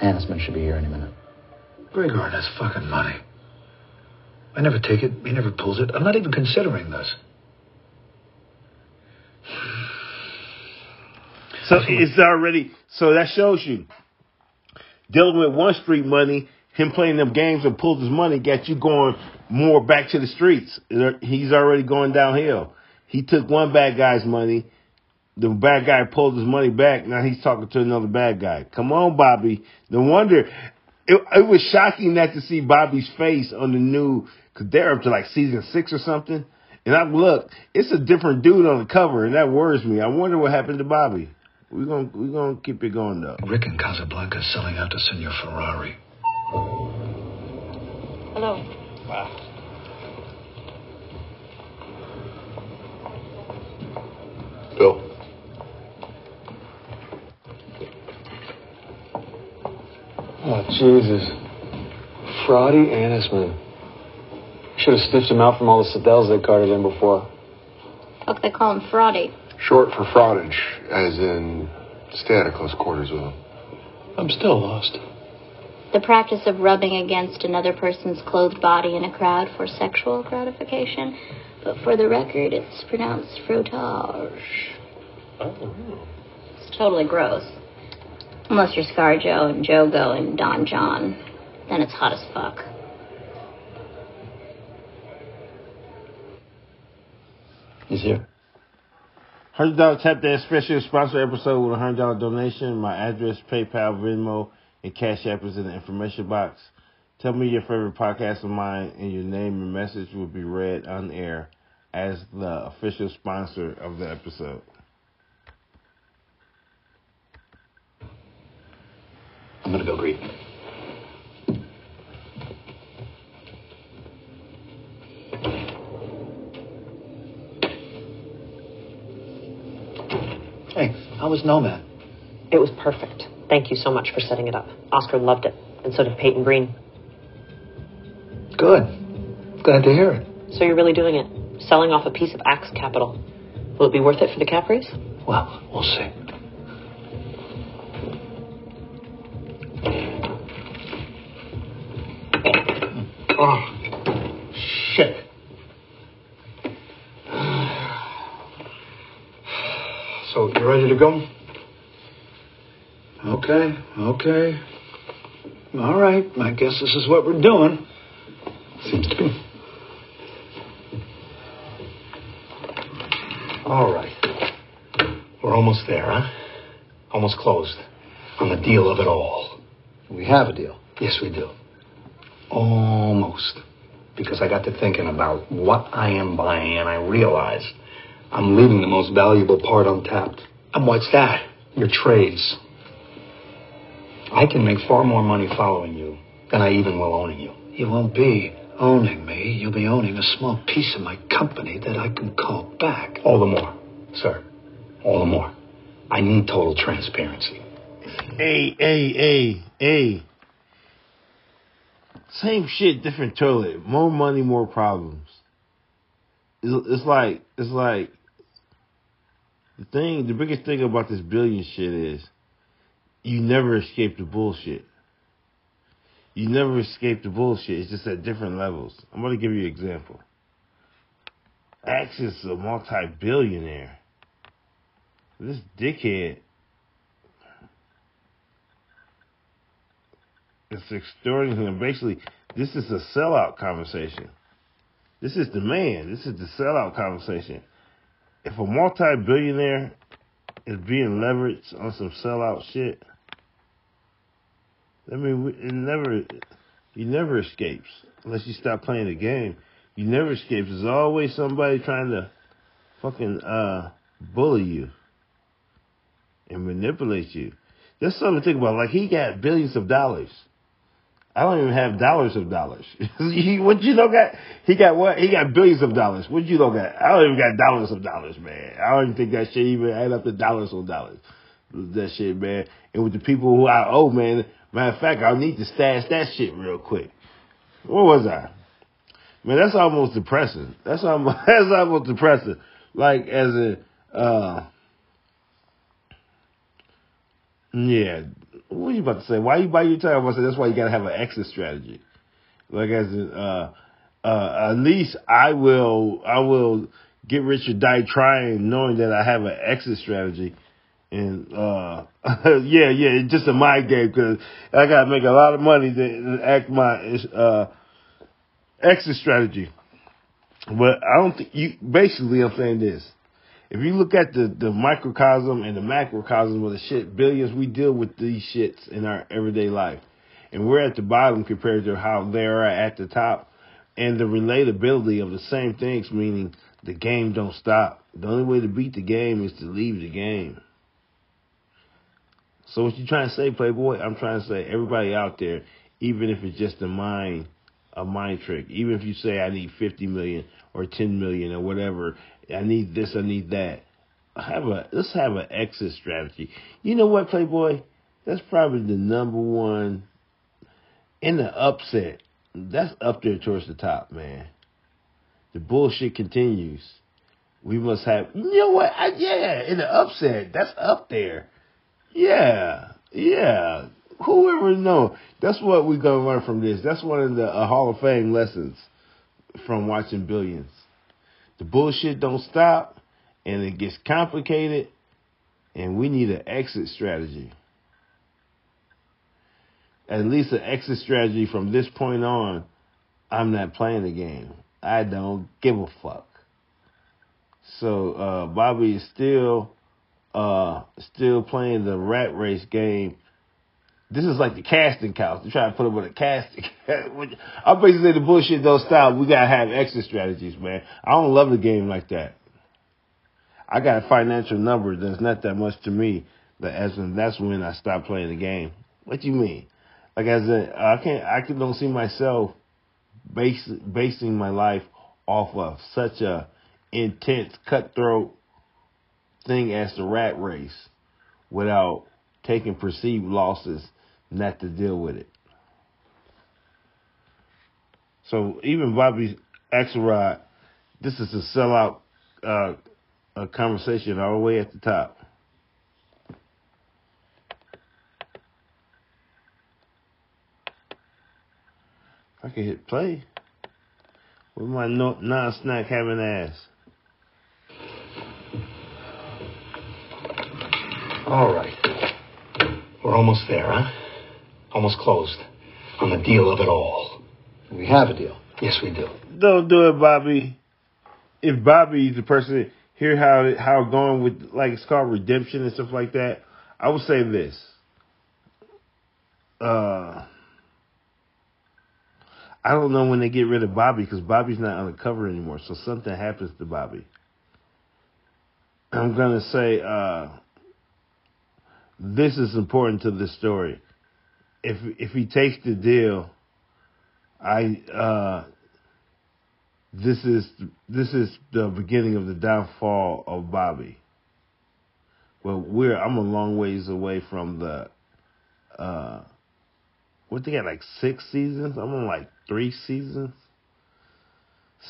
Annisman should be here any minute. Grigor and his fucking money. I never take it. He never pulls it. I'm not even considering this. So it's already... So that shows you. Dealing with one street money, him playing them games and pulled his money, got you going... more back to the streets. He's already going downhill. He took one bad guy's money. The bad guy pulled his money back. Now he's talking to another bad guy. Come on, Bobby. No wonder. It, it was shocking not to see Bobby's face on the new, because they're up to like season six or something. And I look, it's a different dude on the cover, and that worries me. I wonder what happened to Bobby. We're going we're gonna to keep it going, though. Rick and Casablanca selling out to Senor Ferrari. Hello. Wow. Bill. Oh, Jesus. Fraudy Annisman. Should have sniffed him out from all the Sedels they carted in before. Fuck, they call him Fraudy. Short for fraudage, as in stay out of close quarters with him. I'm still lost. The practice of rubbing against another person's clothed body in a crowd for sexual gratification, but for the record, it's pronounced frottage. Oh. It's totally gross. Unless you're ScarJo and Jogo and Don John, then it's hot as fuck. He's here. one hundred dollars Tap Dance Special sponsor episode with a one hundred dollars donation. My address, PayPal, Venmo, and Cash App is in the information box. Tell me your favorite podcast of mine, and your name and message will be read on air as the official sponsor of the episode. I'm going to go greet. Hey, how was Nomad? It was perfect. Thank you so much for setting it up. Oscar loved it, and so did Peyton Green. Good. Glad to hear it. So you're really doing it, selling off a piece of Axe Capital. Will it be worth it for the cap raise? Well, we'll see. Oh, shit. So, you ready to go? Okay, okay. All right, I guess this is what we're doing. Seems to be. All right. We're almost there, huh? Almost closed. On the deal of it all. We have a deal. Yes, we do. Almost. Because I got to thinking about what I am buying, and I realized I'm leaving the most valuable part untapped. And what's that? Your trades. I can make far more money following you than I even will owning you. You won't be owning me. You'll be owning a small piece of my company that I can call back. All the more, sir. All the more. I need total transparency. Hey, hey, hey, hey. Same shit, different toilet. More money, more problems. It's, it's like, it's like, the thing, the biggest thing about this billion shit is, you never escape the bullshit. You never escape the bullshit. It's just at different levels. I'm going to give you an example. Axe is a multi-billionaire. This dickhead is extorting him. Basically, this is a sellout conversation. This is the man. This is the sellout conversation. If a multi-billionaire is being leveraged on some sellout shit, I mean, it never, he never escapes unless you stop playing the game. You never escapes. There's always somebody trying to fucking uh, bully you and manipulate you. That's something to think about. Like, he got billions of dollars. I don't even have dollars of dollars. he, what you know got? He got what? He got billions of dollars. What you know got? I don't even got dollars of dollars, man. I don't even think that shit even add up to dollars on dollars. That shit, man. And with the people who I owe, man. Matter of fact, I'll need to stash that shit real quick. Where was I? Man, that's almost depressing. That's almost, that's almost depressing. Like, as a, uh, yeah. What are you about to say? Why you buy your time? I said that's why you gotta have an exit strategy. Like as in, uh, uh, at least I will, I will get rich or die trying, knowing that I have an exit strategy. And uh, yeah, yeah, it's just a mind game because I gotta make a lot of money to act my uh, exit strategy. But I don't think you. Basically, I'm saying this. If you look at the, the microcosm and the macrocosm of the shit, billions, we deal with these shits in our everyday life. And we're at the bottom compared to how they are at the top. And the relatability of the same things, meaning the game don't stop. The only way to beat the game is to leave the game. So what you trying to say, Playboy? I'm trying to say everybody out there, even if it's just a mind, a mind trick, even if you say I need fifty million or ten million or whatever, I need this, I need that. Have a let's have an exit strategy. You know what, Playboy? That's probably the number one in the upset. That's up there towards the top, man. The bullshit continues. We must have. You know what? I, yeah, in the upset, that's up there. Yeah, yeah. Whoever know, that's what we're gonna learn from this. That's one of the uh, Hall of Fame lessons from watching Billions. The bullshit don't stop, and it gets complicated, and we need an exit strategy. At least an exit strategy from this point on, I'm not playing the game. I don't give a fuck. So uh, Bobby is still uh, still playing the rat race game. This is like the casting couch. They're trying to put up with a casting. I'm basically the bullshit don't stop. We got to have exit strategies, man. I don't love the game like that. I got a financial number that's not that much to me. That as in, that's when I stop playing the game. What do you mean? Like as in, I can't, I can don't see myself base, basing my life off of such a intense, cutthroat thing as the rat race without taking perceived losses not to deal with it. So even Bobby Axelrod, this is a sellout uh, a conversation all the way at the top. I can hit play with my no, non-snack having ass. All right. We're almost there, huh? Almost closed on the deal of it all. We have a deal. Yes, we do. Don't do it, Bobby. If Bobby, the person, hear how how going with, like, it's called redemption and stuff like that, I would say this. Uh, I don't know when they get rid of Bobby because Bobby's not undercover anymore, so something happens to Bobby. I'm going to say... Uh, This is important to the story. If if he takes the deal, I uh, this is this is the beginning of the downfall of Bobby. Well, we're I'm a long ways away from the uh, what they got like six seasons. I'm on like three seasons.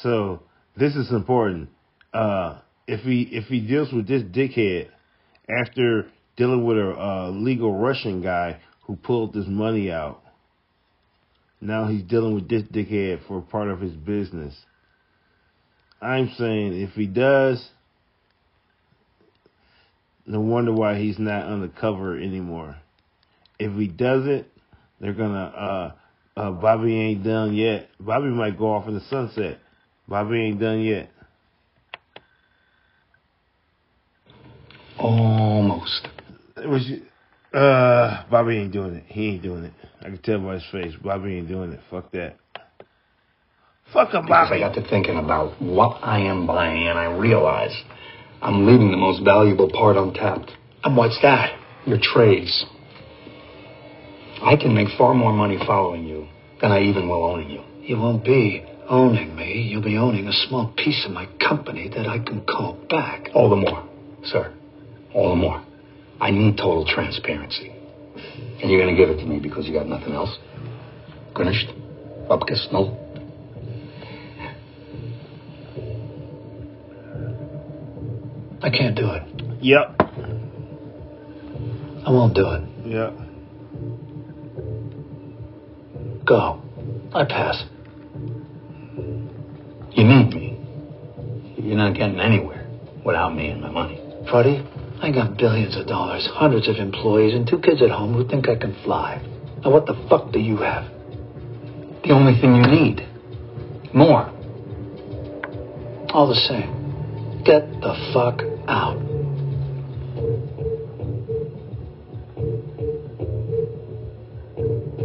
So this is important. Uh, if he if he deals with this dickhead after dealing with a uh, legal Russian guy who pulled this money out. Now he's dealing with this dickhead for part of his business. I'm saying if he does, No wonder why he's not undercover anymore. If he does it, they're gonna, uh, uh, Bobby ain't done yet. Bobby might go off in the sunset. Bobby ain't done yet. Almost. It was, uh, Bobby ain't doing it. He ain't doing it. I can tell by his face. Bobby ain't doing it. Fuck that. Fuck him, Bobby. Because I got to thinking about what I am buying, and I realized I'm leaving the most valuable part untapped. And what's that? Your trades. I can make far more money following you than I even will owning you. You won't be owning me. You'll be owning a small piece of my company that I can call back. All the more, sir. All the more. I need total transparency. And you're going to give it to me because you got nothing else? Finished? Upkiss? No? I can't do it. Yep. I won't do it. Yep. Go. I pass. You need me. You're not getting anywhere without me and my money. Freddie, I got billions of dollars, hundreds of employees, and two kids at home who think I can fly. Now what the fuck do you have? The only thing you need. More. All the same. Get the fuck out.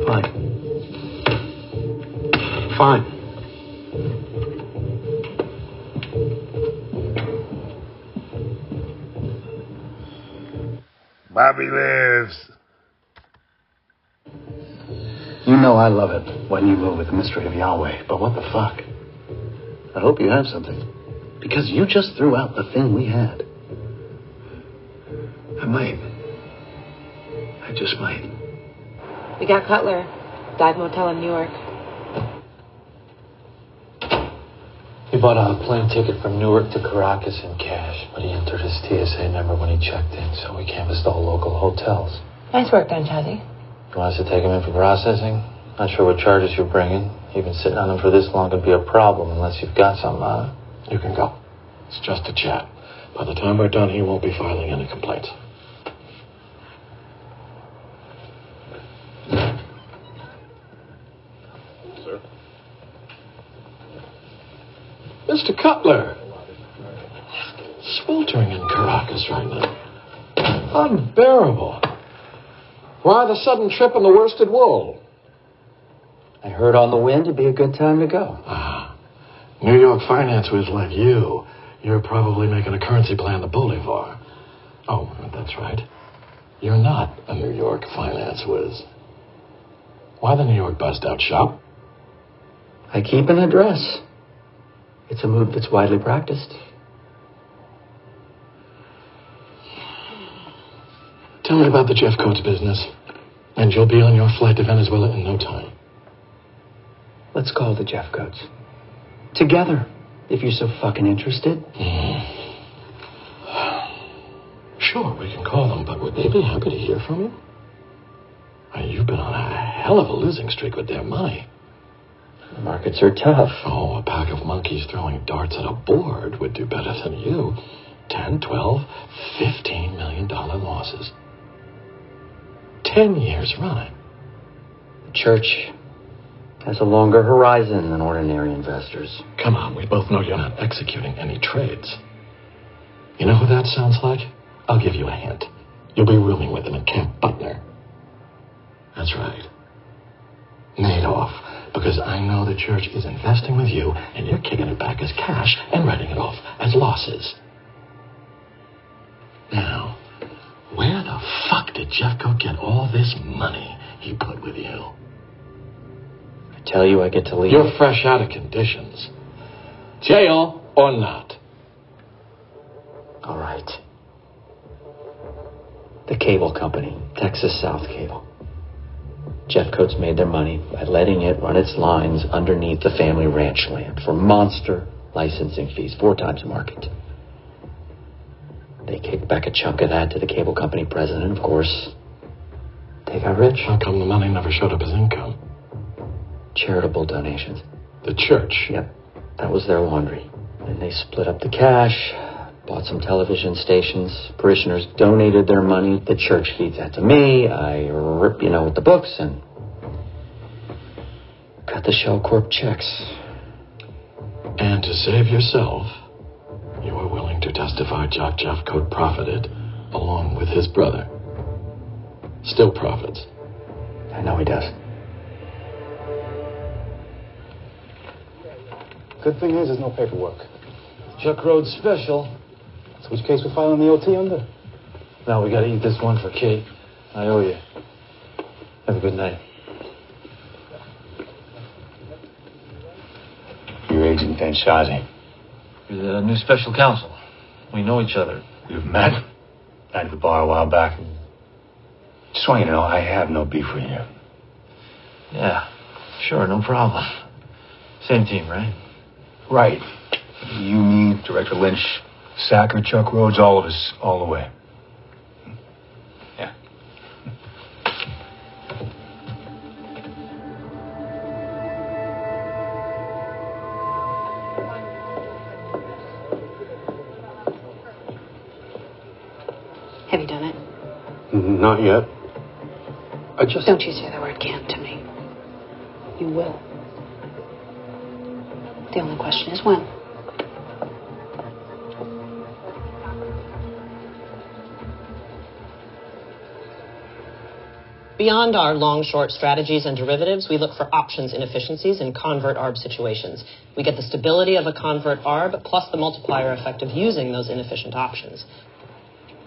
Fine. Fine. Bobby lives. You know I love it when you live with the mystery of Yahweh, but what the fuck? I hope you have something, because you just threw out the thing we had. I might. I just might. We got Cutler. Dive Motel in New York. He bought a plane ticket from Newark to Caracas in cash, but he entered his T S A number when he checked in, so we canvassed all local hotels. Nice work done, Chazzy. You want us to take him in for processing? Not sure what charges you're bringing. Even sitting on him for this long could be a problem unless you've got something on him. You can go. It's just a chat. By the time we're done, he won't be filing any complaints. Mister Cutler, sweltering in Caracas right now. Unbearable. Why the sudden trip in the worsted wool? I heard on the wind it'd be a good time to go. Ah, New York finance was like you. You're probably making a currency play on the Bolivar. Oh, that's right. You're not a New York finance whiz. Why the New York bust out shop? I keep an address. It's a move that's widely practiced. Tell me about the Jeffcoats business, and you'll be on your flight to Venezuela in no time. Let's call the Jeffcoats. Together, if you're so fucking interested. Mm. Sure, we can call them, but would they be happy to hear from you? I mean, you've been on a hell of a losing streak with their money. The markets are tough. Oh, a pack of monkeys throwing darts at a board would do better than you. Ten, twelve, fifteen million dollar losses. Ten years running. The church has a longer horizon than ordinary investors. Come on, we both know you're not executing any trades. You know who that sounds like? I'll give you a hint. You'll be rooming with him at Camp Butler. That's right. Madoff. Because I know the church is investing with you, and you're kicking it back as cash and writing it off as losses. Now, where the fuck did Jeffcoat get all this money he put with you? I tell you, I get to leave. You're fresh out of conditions. Jail or not. All right. The cable company, Texas South Cable. Jeffcoats made their money by letting it run its lines underneath the family ranch land for monster licensing fees, four times market. They kicked back a chunk of that to the cable company president, of course. They got rich. How come the money never showed up as income? Charitable donations. The church? Yep. That was their laundry. And they split up the cash, bought some television stations. Parishioners donated their money. The church feeds that to me. I rip, you know, with the books and cut the Shell Corp checks. And to save yourself, you were willing to testify Jock Jeffcoat profited along with his brother. Still profits. I know he does. Good thing is, there's no paperwork. Chuck Rhoades special. So which case we're filing the O T under? Now we gotta eat this one for Kate. I owe you. Have a good night. Your agent Ben Shazi. He's a new special counsel. We know each other. You've met? Night at the bar a while back. Just want you to know I have no beef with you. Yeah, sure, no problem. Same team, right? Right. You, me, Director Lynch, Sacker, Chuck Rhoades, all of us, all the way. Yeah. Have you done it? Not yet. I just... Don't you say the word can't to me. You will. The only question is when. Beyond our long-short strategies and derivatives, we look for options inefficiencies in convert arb situations. We get the stability of a convert arb plus the multiplier effect of using those inefficient options.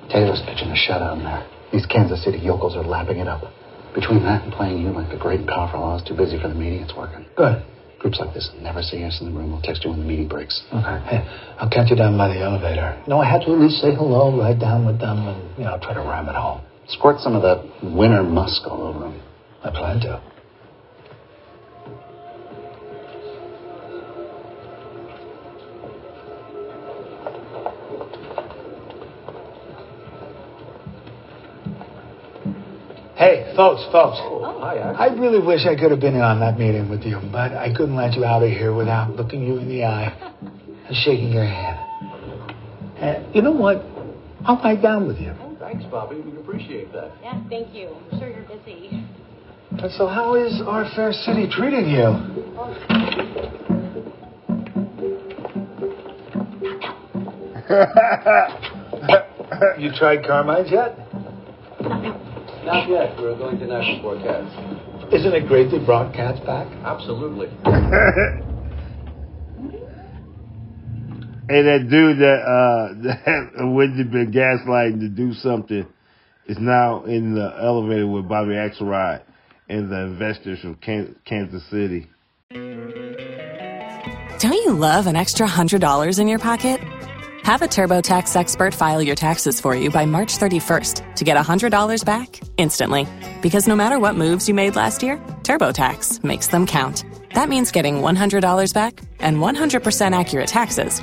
Taylor's pitching a shutout there. These Kansas City yokels are lapping it up. Between that and playing you like the great and powerful law is too busy for the meeting, it's working. Good. Groups like this never see us in the room. We'll text you when the meeting breaks. Okay. Hey, I'll catch you down by the elevator. No, I had to at least say hello, ride down with them, and, you know, try to ram it home. Squirt some of that winter musk all over him. I plan to. Hey, folks, folks. Oh, hi, I really wish I could have been in on that meeting with you, but I couldn't let you out of here without looking you in the eye and shaking your hand. And you know what? I'll fight down with you. Thanks, Bobby. We appreciate that. Yeah, thank you. I'm sure you're busy. And so how is our fair city treating you? You tried Carmine's yet? Not, no. Not yet. We're going tonight for cats. Isn't it great they brought cats back? Absolutely. Hey, that dude that, uh, that Wendy been gaslighting to do something is now in the elevator with Bobby Axelrod and the investors from Kansas City. Don't you love an extra one hundred dollars in your pocket? Have a TurboTax expert file your taxes for you by March thirty-first to get one hundred dollars back instantly. Because no matter what moves you made last year, TurboTax makes them count. That means getting one hundred dollars back and one hundred percent accurate taxes.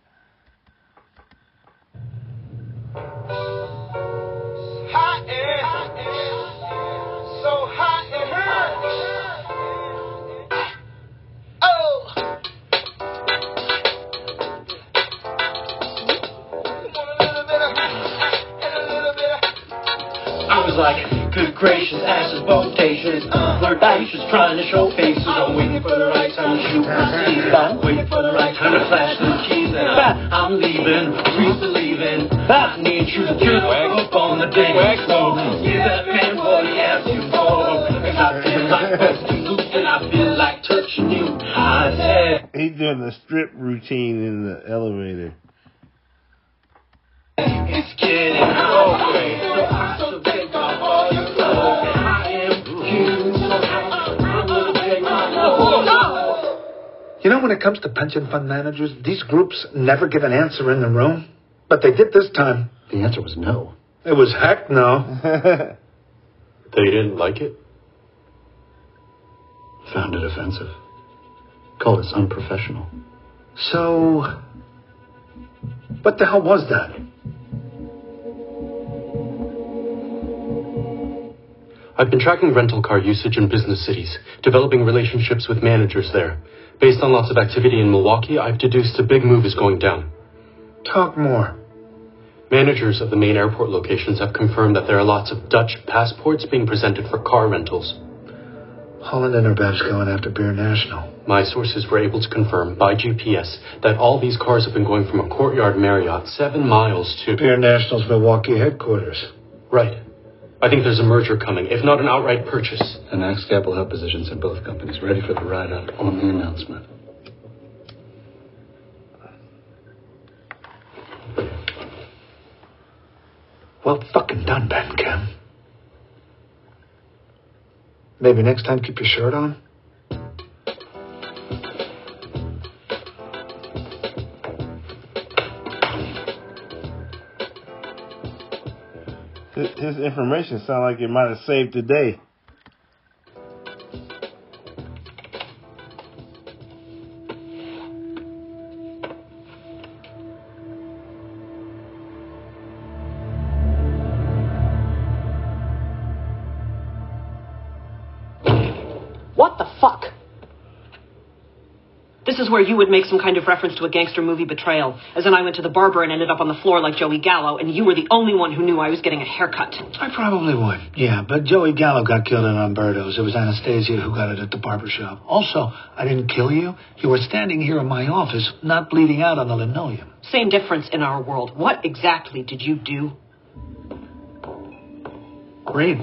Gracious asses, bodacious, uh, flirtatious, trying to show faces. I'm waiting for the right time to shoot my seeds. I'm waiting for the right time to flash the keys. And I'm, I'm leaving, Reese leaving. I need you to just up on the thing. So give that man what he asked you for. Cause I feel like Western Loop and I feel like touching you. I said. He's doing a strip routine in the elevator. It's getting old. So I'm so big on all your You know, when it comes to pension fund managers, these groups never give an answer in the room. But they did this time. The answer was no. It was heck no. They didn't like it? Found it offensive. Called us unprofessional. So, what the hell was that? I've been tracking rental car usage in business cities, developing relationships with managers there. Based on lots of activity in Milwaukee, I've deduced a big move is going down. Talk more. Managers of the main airport locations have confirmed that there are lots of Dutch passports being presented for car rentals. Holland and her bab's going after Beer National. My sources were able to confirm by G P S that all these cars have been going from a Courtyard Marriott seven miles to... Beer National's Milwaukee headquarters. Right. I think there's a merger coming, if not an outright purchase. The next gap will help positions in both companies ready for the ride-out on the announcement. Well fucking done, Ben Kim. Maybe next time keep your shirt on? His information sounds like it might have saved the day. What the fuck? This is where you would make some kind of reference to a gangster movie betrayal. As in, I went to the barber and ended up on the floor like Joey Gallo, and you were the only one who knew I was getting a haircut. I probably would, yeah, but Joey Gallo got killed at Umberto's. It was Anastasia who got it at the barbershop. Also, I didn't kill you. You were standing here in my office, not bleeding out on the linoleum. Same difference in our world. What exactly did you do? Great.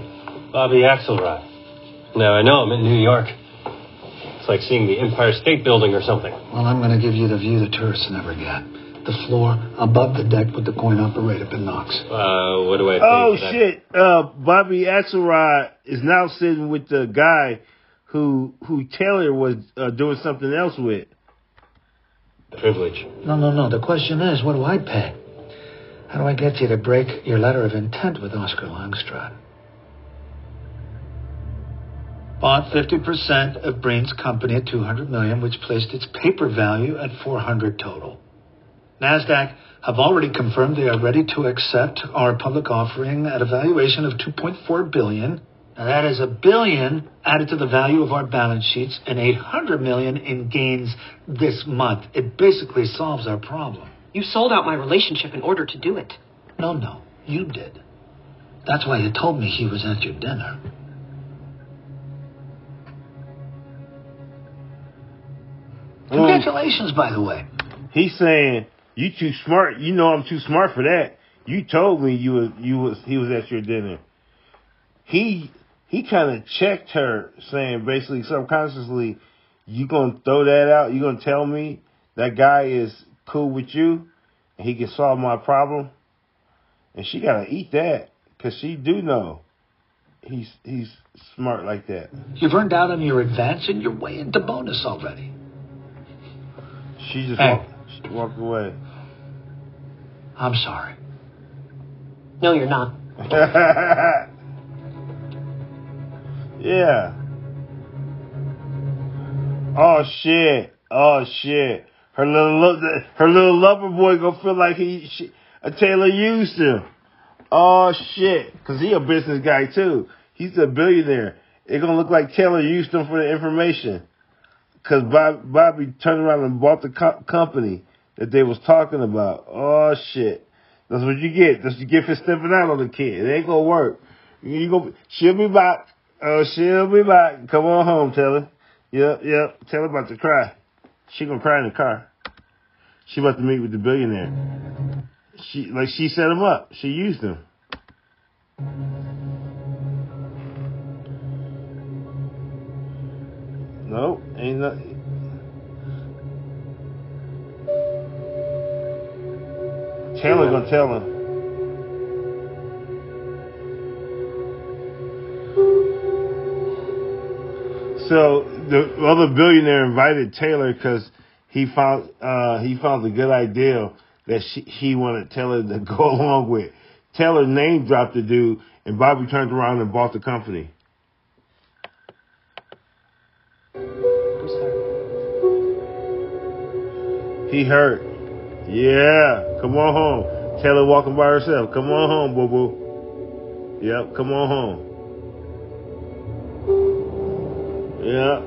Bobby Axelrod. Now I know I'm in New York. Like seeing the Empire State Building or something. Well, I'm going to give you the view the tourists never get. The floor above the deck with the coin operator Knox. Uh, what do I think? Oh, shit. Uh, Bobby Axelrod is now sitting with the guy who who Taylor was uh, doing something else with. Privilege. No, no, no. The question is, what do I pay? How do I get you to break your letter of intent with Oscar Longstrot? Bought fifty percent of Breen's company at two hundred million dollars, which placed its paper value at four hundred total. NASDAQ have already confirmed they are ready to accept our public offering at a valuation of two point four billion dollars. Now that is a billion added to the value of our balance sheets and eight hundred million dollars in gains this month. It basically solves our problem. You sold out my relationship in order to do it. No, no, you did. That's why you told me he was at your dinner. Congratulations, by the way. He's saying, you too smart. You know I'm too smart for that. You told me you was, you was, he was at your dinner. He he kind of checked her, saying basically subconsciously, you going to throw that out? You going to tell me that guy is cool with you and he can solve my problem? And she got to eat that because she do know he's, he's smart like that. You've earned out on your advance and you're way into bonus already. She just hey. walked, she walked away. I'm sorry. No, you're not. Yeah. Oh shit! Oh shit! Her little lo- her little lover boy gonna feel like he she, a Taylor used him. Oh shit! Cause he a business guy too. He's a billionaire. It gonna look like Taylor used him for the information. Because Bob, Bobby turned around and bought the co- company that they was talking about. Oh, shit. That's what you get. That's what you get for stepping out on the kid. It ain't going to work. You gonna, she'll be back. Oh, she'll be back. Come on home, Taylor. Yep, yep. Taylor about to cry. She going to cry in the car. She about to meet with the billionaire. She Like, she set him up. She used him. Nope, ain't nothing. Taylor gonna tell him. So the other billionaire invited Taylor because he found uh, he found a good idea that she, he wanted Taylor to go along with. Taylor name dropped the dude, and Bobby turned around and bought the company. He hurt. Yeah. Come on home. Taylor walking by herself. Come on home, boo-boo. Yep, come on home. Yeah.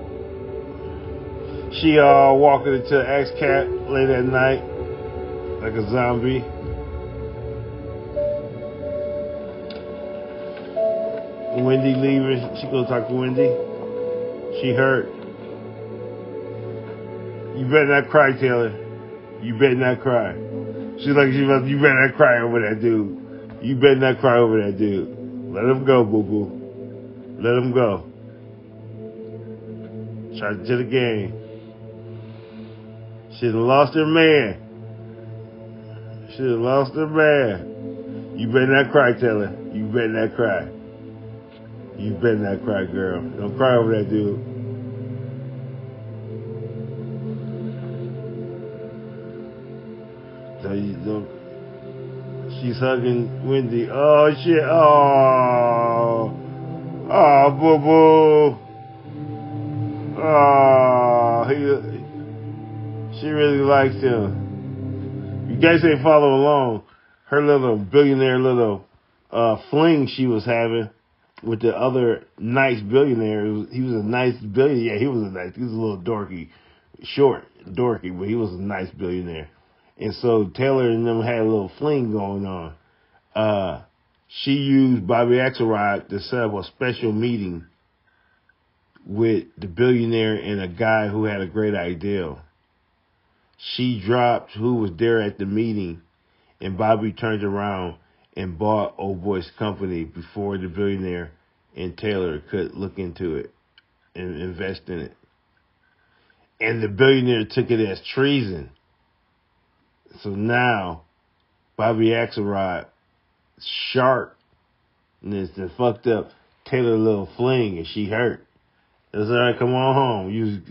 She uh walked into the ex-cat late at night like a zombie. Wendy leaving. She go talk to Wendy. She hurt. You better not cry, Taylor. You better not cry. She's like, she about, you better not cry over that dude. You better not cry over that dude. Let him go, boo-boo. Let him go. Try to the game. She done lost her man. She done lost her man. You better not cry, Taylor. You better not cry. You better not cry, girl. Don't cry over that dude. Don't, don't. She's hugging Wendy. Oh, shit. Oh. Oh, boo-boo. Oh, he, she really likes him. You guys ain't follow along. Her little billionaire little uh, fling she was having with the other nice billionaire. Was, he was a nice billionaire. Yeah, he was a nice. He was a little dorky. Short, dorky, but he was a nice billionaire. And so Taylor and them had a little fling going on. Uh... She used Bobby Axelrod to set up a special meeting with the billionaire and a guy who had a great idea. She dropped who was there at the meeting, and Bobby turned around and bought Old Boy's company before the billionaire and Taylor could look into it and invest in it. And the billionaire took it as treason. So now Bobby Axelrod sharpness that fucked up Taylor little fling, and she hurt. It was all right. Come on home. You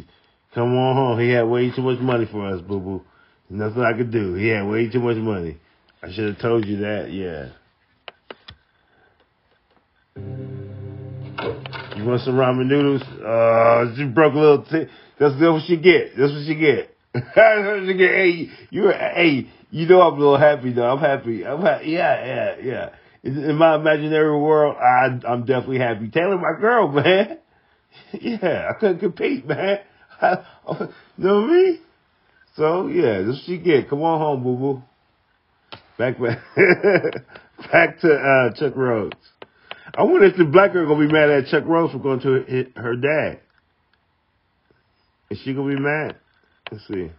come on home. He had way too much money for us, boo boo. Nothing I could do. He had way too much money. I should have told you that. Yeah. You want some ramen noodles? Uh, she broke a little. T- That's what she get. That's what she get. That's what she get. Hey, you're hey. You know I'm a little happy though. I'm happy. I'm happy. Yeah, yeah, yeah. In, in my imaginary world, I, I'm definitely happy. Taylor, my girl, man. Yeah, I couldn't compete, man. I, I, know what I mean? So yeah, this is what you get. Come on home, boo boo. Back back, back to uh, Chuck Rhoades. I wonder if the black girl gonna be mad at Chuck Rhoades for going to her, her dad. Is she gonna be mad? Let's see.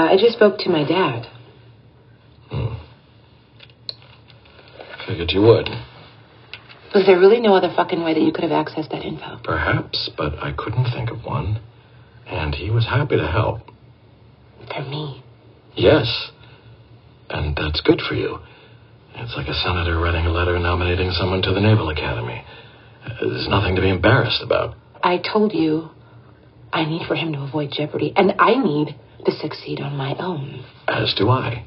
I just spoke to my dad. Hmm. Figured you would. Was there really no other fucking way that you could have accessed that info? Perhaps, but I couldn't think of one. And he was happy to help. For me? Yes. And that's good for you. It's like a senator writing a letter nominating someone to the Naval Academy. There's nothing to be embarrassed about. I told you I need for him to avoid jeopardy. And I need to succeed on my own. As do I.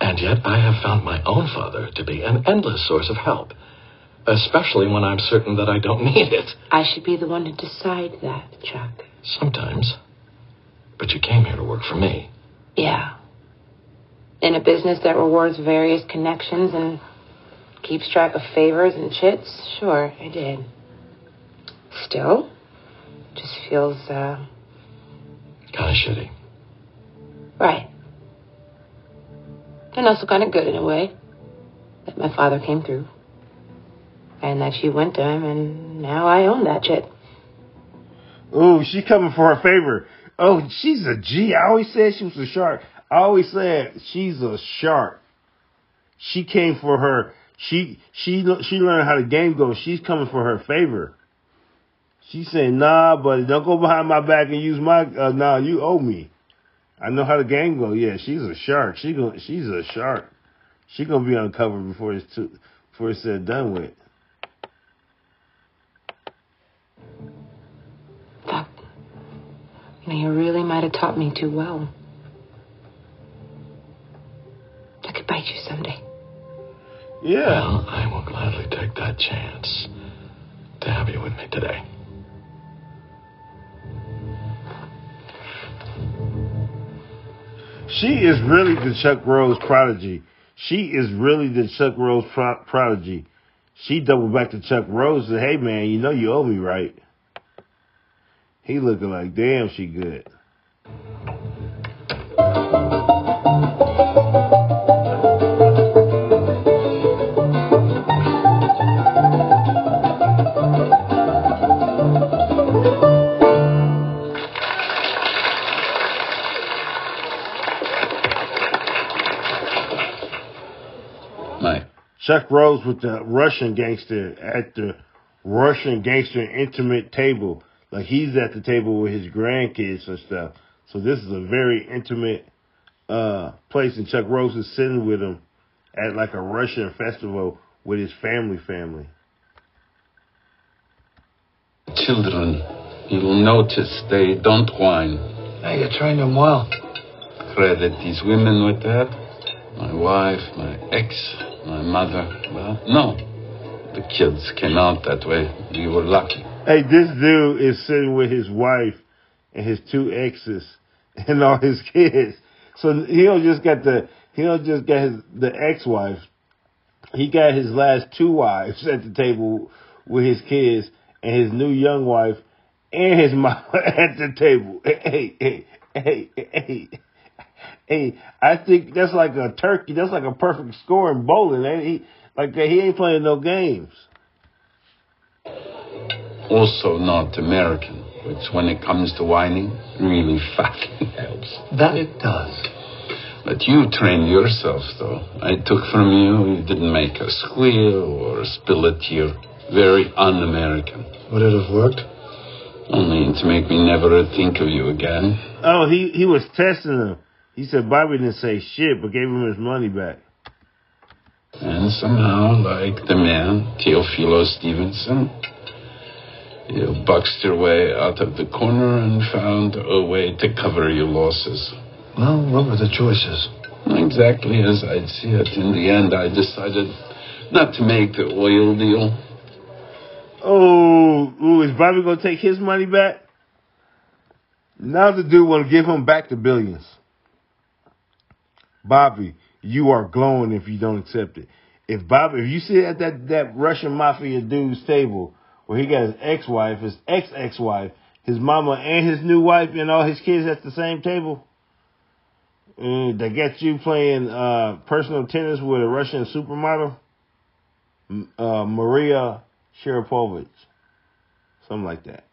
And yet I have found my own father to be an endless source of help, especially when I'm certain that I don't need it. I should be the one to decide that, Chuck. Sometimes. But you came here to work for me. Yeah. In a business that rewards various connections and keeps track of favors and chits, sure, I did. Still, just feels, uh... kind of shitty. Right. And also kind of good in a way. That my father came through. And that she went to him, and now I own that shit. Ooh, she coming for her favor. Oh, she's a G. I always said she was a shark. I always said she's a shark. She came for her. She she she learned how the game goes. She's coming for her favor. She said, nah, buddy, don't go behind my back and use my... Uh, nah, you owe me. I know how the game goes. Yeah, she's a shark. She gonna, she's a shark. She's going to be uncovered before it's, too, before it's said done with. Fuck. You know, you really might have taught me too well. I could bite you someday. Yeah. Well, I will gladly take that chance to have you with me today. She is really the Chuck Rhoades prodigy. She is really the Chuck Rhoades pro- prodigy. She doubled back to Chuck Rhoades and said, hey, man, you know you owe me, right? He looking like, damn, she good. Chuck Rhoades with the Russian gangster at the Russian gangster intimate table. Like, he's at the table with his grandkids and stuff. So this is a very intimate uh, place. And Chuck Rhoades is sitting with him at, like, a Russian festival with his family family. Children, you'll notice they don't whine. Now you're trying them well. Credit these women with that. My wife, my ex... my mother, well, no. The kids came out that way. We were lucky. Hey, this dude is sitting with his wife and his two exes and all his kids. So he don't just got the he don't just got his the ex-wife. He got his last two wives at the table with his kids and his new young wife and his mom at the table. Hey, hey, hey, hey. Hey, I think that's like a turkey. That's like a perfect score in bowling. Ain't he? Like, he ain't playing no games. Also not American, which when it comes to whining, really fucking helps. That it does. But you trained yourself, though. I took from you, you didn't make a squeal or spill a tear. Very un-American. Would it have worked? Only to make me never think of you again. Oh, he, he was testing him. He said Bobby didn't say shit, but gave him his money back. And somehow, like the man, Teofilo Stevenson, you boxed your way out of the corner and found a way to cover your losses. Well, what were the choices? Exactly as I'd see it. In the end, I decided not to make the oil deal. Oh, ooh, is Bobby going to take his money back? Now the dude want to give him back the billions. Bobby, you are glowing if you don't accept it. If Bobby, if you sit at that, that Russian mafia dude's table where he got his ex-wife, his ex-ex-wife, his mama and his new wife and all his kids at the same table, mm, that gets you playing uh, personal tennis with a Russian supermodel, uh, Maria Sharapovich, something like that.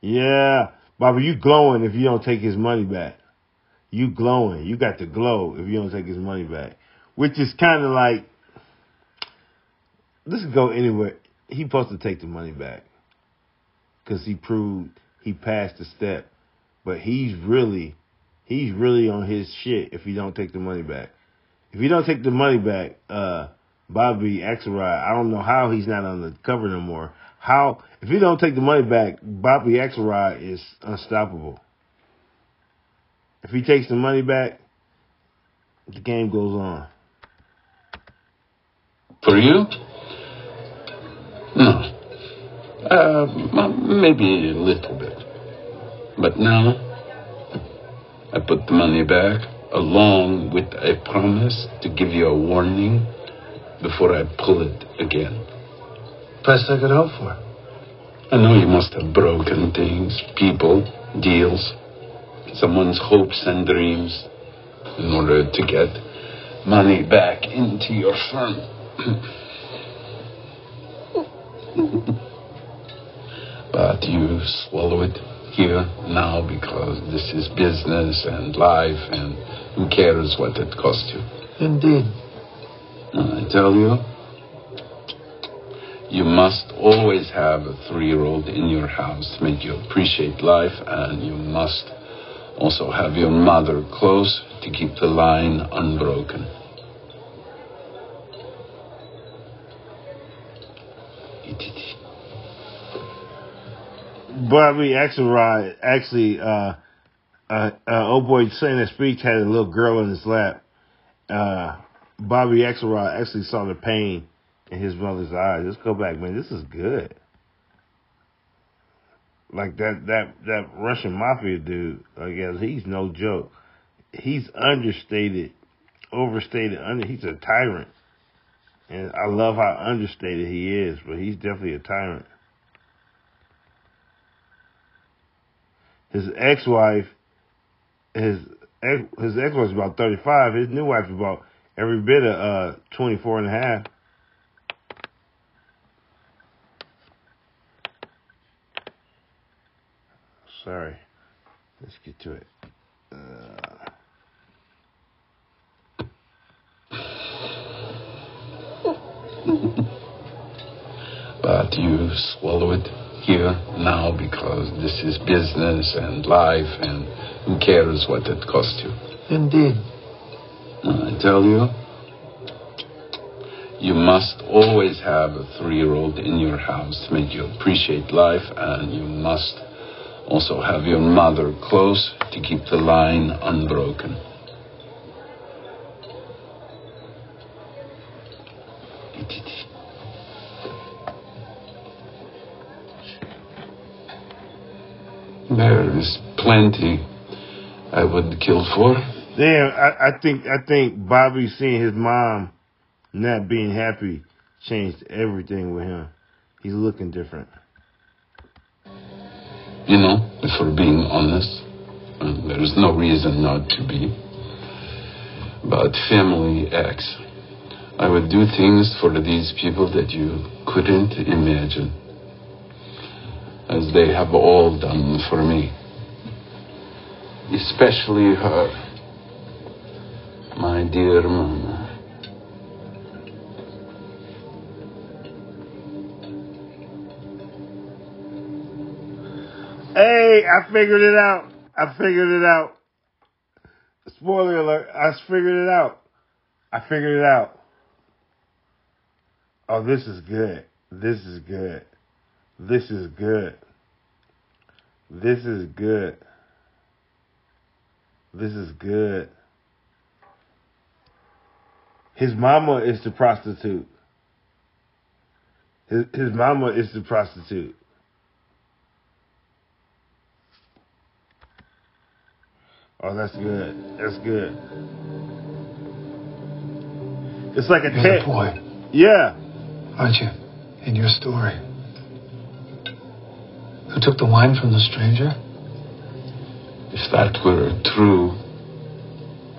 Yeah, Bobby, you glowing if you don't take his money back. You glowing. You got to glow if you don't take his money back. Which is kind of like, this could go anywhere. He supposed to take the money back. Because he proved he passed the step. But he's really, he's really on his shit if he don't take the money back. If you don't take the money back, uh, Bobby Axelrod, I don't know how he's not on the cover no more. How, if you don't take the money back, Bobby Axelrod is unstoppable. If he takes the money back, the game goes on. For you? No. Uh, maybe a little bit. But now, I put the money back along with a promise to give you a warning before I pull it again. Best I could hope for. I know you must have broken things, people, deals, someone's hopes and dreams in order to get money back into your firm. But you swallow it here now because this is business and life and who cares what it costs you. Indeed. And I tell you, you must always have a three-year-old in your house to make you appreciate life, and you must also have your mother close to keep the line unbroken. Bobby Axelrod, actually, uh, uh, uh, old boy saying that speech had a little girl in his lap. Uh, Bobby Axelrod actually saw the pain in his mother's eyes. Let's go back, man. This is good. Like, that, that, that Russian mafia dude, I guess, he's no joke. He's understated overstated. Under, he's a tyrant. And I love how understated he is, but he's definitely a tyrant. His ex-wife, his ex, his ex-wife's about thirty-five. His new wife's about every bit of uh, twenty-four and a half. Sorry. Let's get to it. Uh... But you swallow it here now because this is business and life, and who cares what it costs you? Indeed. I tell you, you must always have a three-year-old in your house to make you appreciate life, and you must also have your mother close to keep the line unbroken. There is plenty I would kill for. Damn, I, I think I think Bobby seeing his mom not being happy changed everything with him. He's looking different. You know, if we're being honest, there is no reason not to be. But family X, I would do things for these people that you couldn't imagine, as they have all done for me. Especially her, my dear mama. Hey, I figured it out. I figured it out. Spoiler alert, I figured it out. I figured it out. Oh, this is good. This is good. This is good. This is good. This is good. His mama is the prostitute. His, his mama is the prostitute. Oh, that's good. That's good. It's like a you're the boy. Yeah. Aren't you? In your story. Who took the wine from the stranger? If that were true,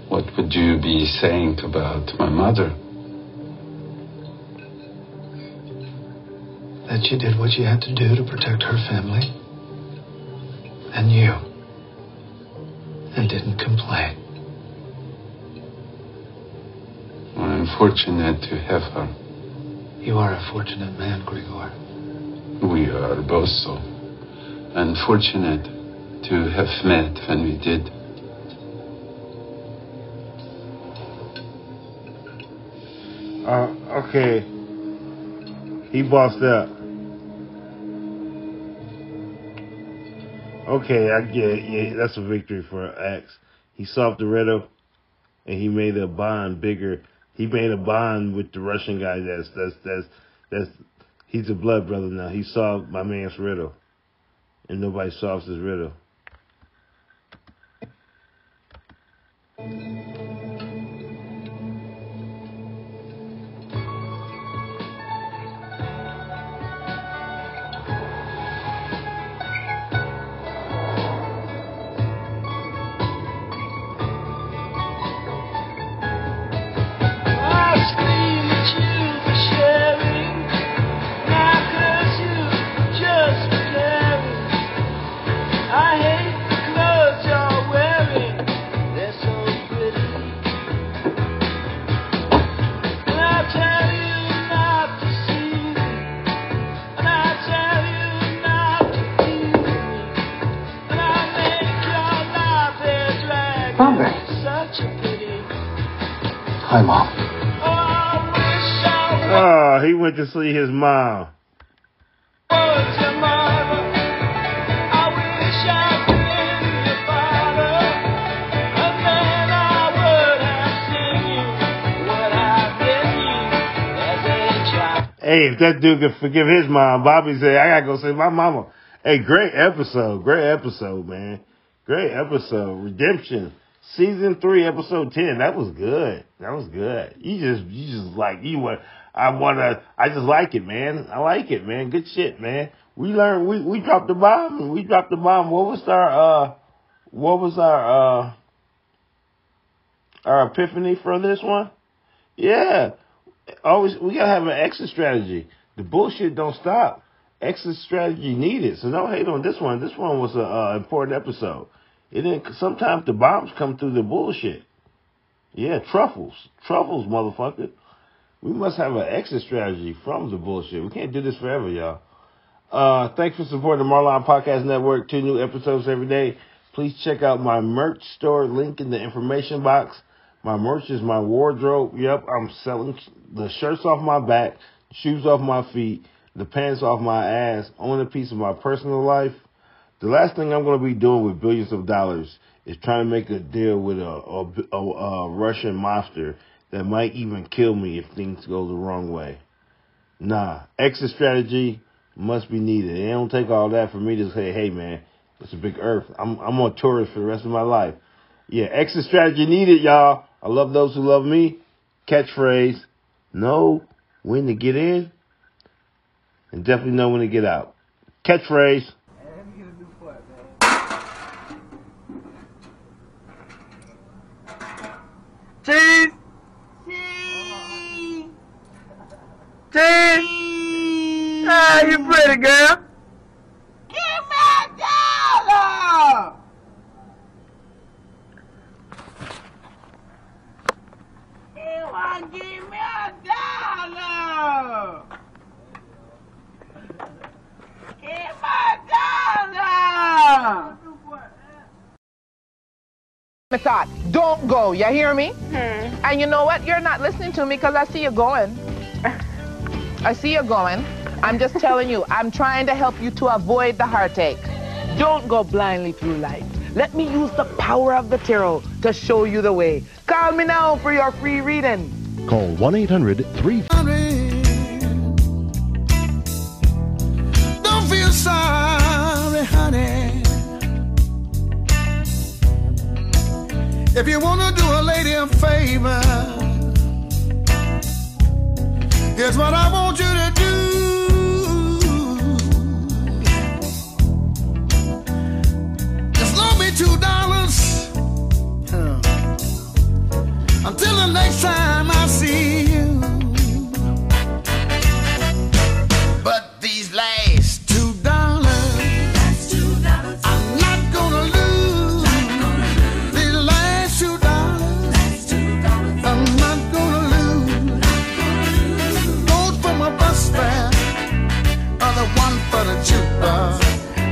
what would you be saying about my mother? That she did what she had to do to protect her family and you, and didn't complain. I'm fortunate to have her. You are a fortunate man, Grigor. We are both so. And fortunate to have met when we did. Uh, okay. He bossed up. Okay, I get it. Yeah, that's a victory for Axe. He solved the riddle, and he made a bond bigger. He made a bond with the Russian guy. That's that's that's that's. He's a blood brother now. He solved my man's riddle. And nobody solves his riddle. To see his mom. Hey, if that dude could forgive his mom, Bobby said, I gotta go see my mama. Hey, great episode. Great episode, man. Great episode. Redemption. Season three, episode ten. That was good. That was good. You just, you just like, you want, I want to, I just like it, man. I like it, man. Good shit, man. We learned, we, we dropped the bomb. We dropped the bomb. What was our, uh, what was our, uh, our epiphany for this one? Yeah. Always, we gotta have an exit strategy. The bullshit don't stop. Exit strategy needed. So don't hate on this one. This one was an uh, important episode. It didn't, sometimes the bombs come through the bullshit. Yeah, truffles. Truffles, motherfucker. We must have an exit strategy from the bullshit. We can't do this forever, y'all. Uh, thanks for supporting the Marlon Podcast Network. Two new episodes every day. Please check out my merch store. Link in the information box. My merch is my wardrobe. Yep, I'm selling the shirts off my back, shoes off my feet, the pants off my ass, own a piece of my personal life. The last thing I'm going to be doing with billions of dollars is trying to make a deal with a, a, a, a Russian mobster that might even kill me if things go the wrong way. Nah, exit strategy must be needed. It don't take all that for me to say, hey, man, it's a big earth. I'm, I'm on tourist for the rest of my life. Yeah, exit strategy needed, y'all. I love those who love me. Catchphrase, know when to get in and definitely know when to get out. Catchphrase. Cheese! Cheese! Cheese! Ah, you pretty girl! Give me a dollar! He won't give me a dollar! Give me a dollar! Thought, don't go, you hear me? Hmm. And you know what? You're not listening to me because I see you going. I see you going. I'm just telling you, I'm trying to help you to avoid the heartache. Don't go blindly through life. Let me use the power of the tarot to show you the way. Call me now for your free reading. Call one eight hundred three five zero. Don't feel sorry, honey. If you want to do a lady a favor, here's what I want you to do. Just loan me two dollars until the next time I see you. But these last two dollars, I'm not gonna lose.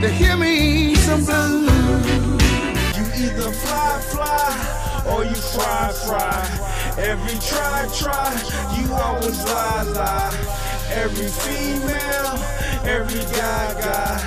To hear me some blue. You either fly, fly, or you fry, fry. Every try, try, you always lie, lie. Every female, every guy, guy.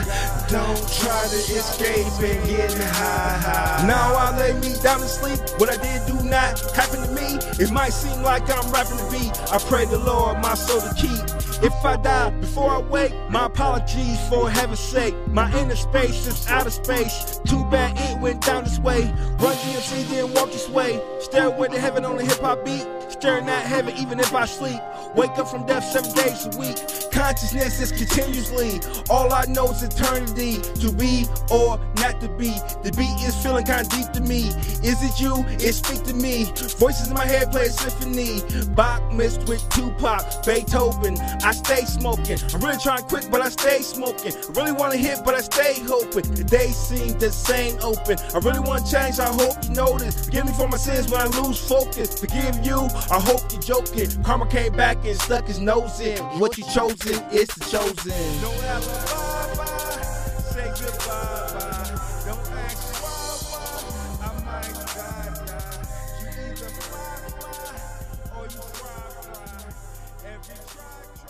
Don't try to escape and get high, high. Now I lay me down to sleep. What I did do not happen to me. It might seem like I'm rapping the beat. I pray the Lord my soul to keep. If I die before I wake, my apologies for heaven's sake. My inner space is out of space. Too bad it went down this way. Run D M C then walk this way. Stairway to heaven on the hip-hop beat. Staring at heaven even if I sleep. Wake up from death seven days a week. Consciousness is continuously. All I know is eternity. To be or not to be. The beat is feeling kind of deep to me. Is it you? It speak to me. Voices in my head play a symphony. Bach mixed with Tupac, Beethoven. I stay smoking. I'm really trying to quit, but I stay smoking. I really want to hit, but I stay hoping. The day seems the same open. I really want to change. I hope you notice. Forgive me for my sins when I lose focus. Forgive you. I hope you're joking. Karma came back and stuck his nose in. What you chosen is the chosen. Don't ever bye bye. Say goodbye bye. Don't ask why why. I might die die. You either fly fly or you fry fly. Every try.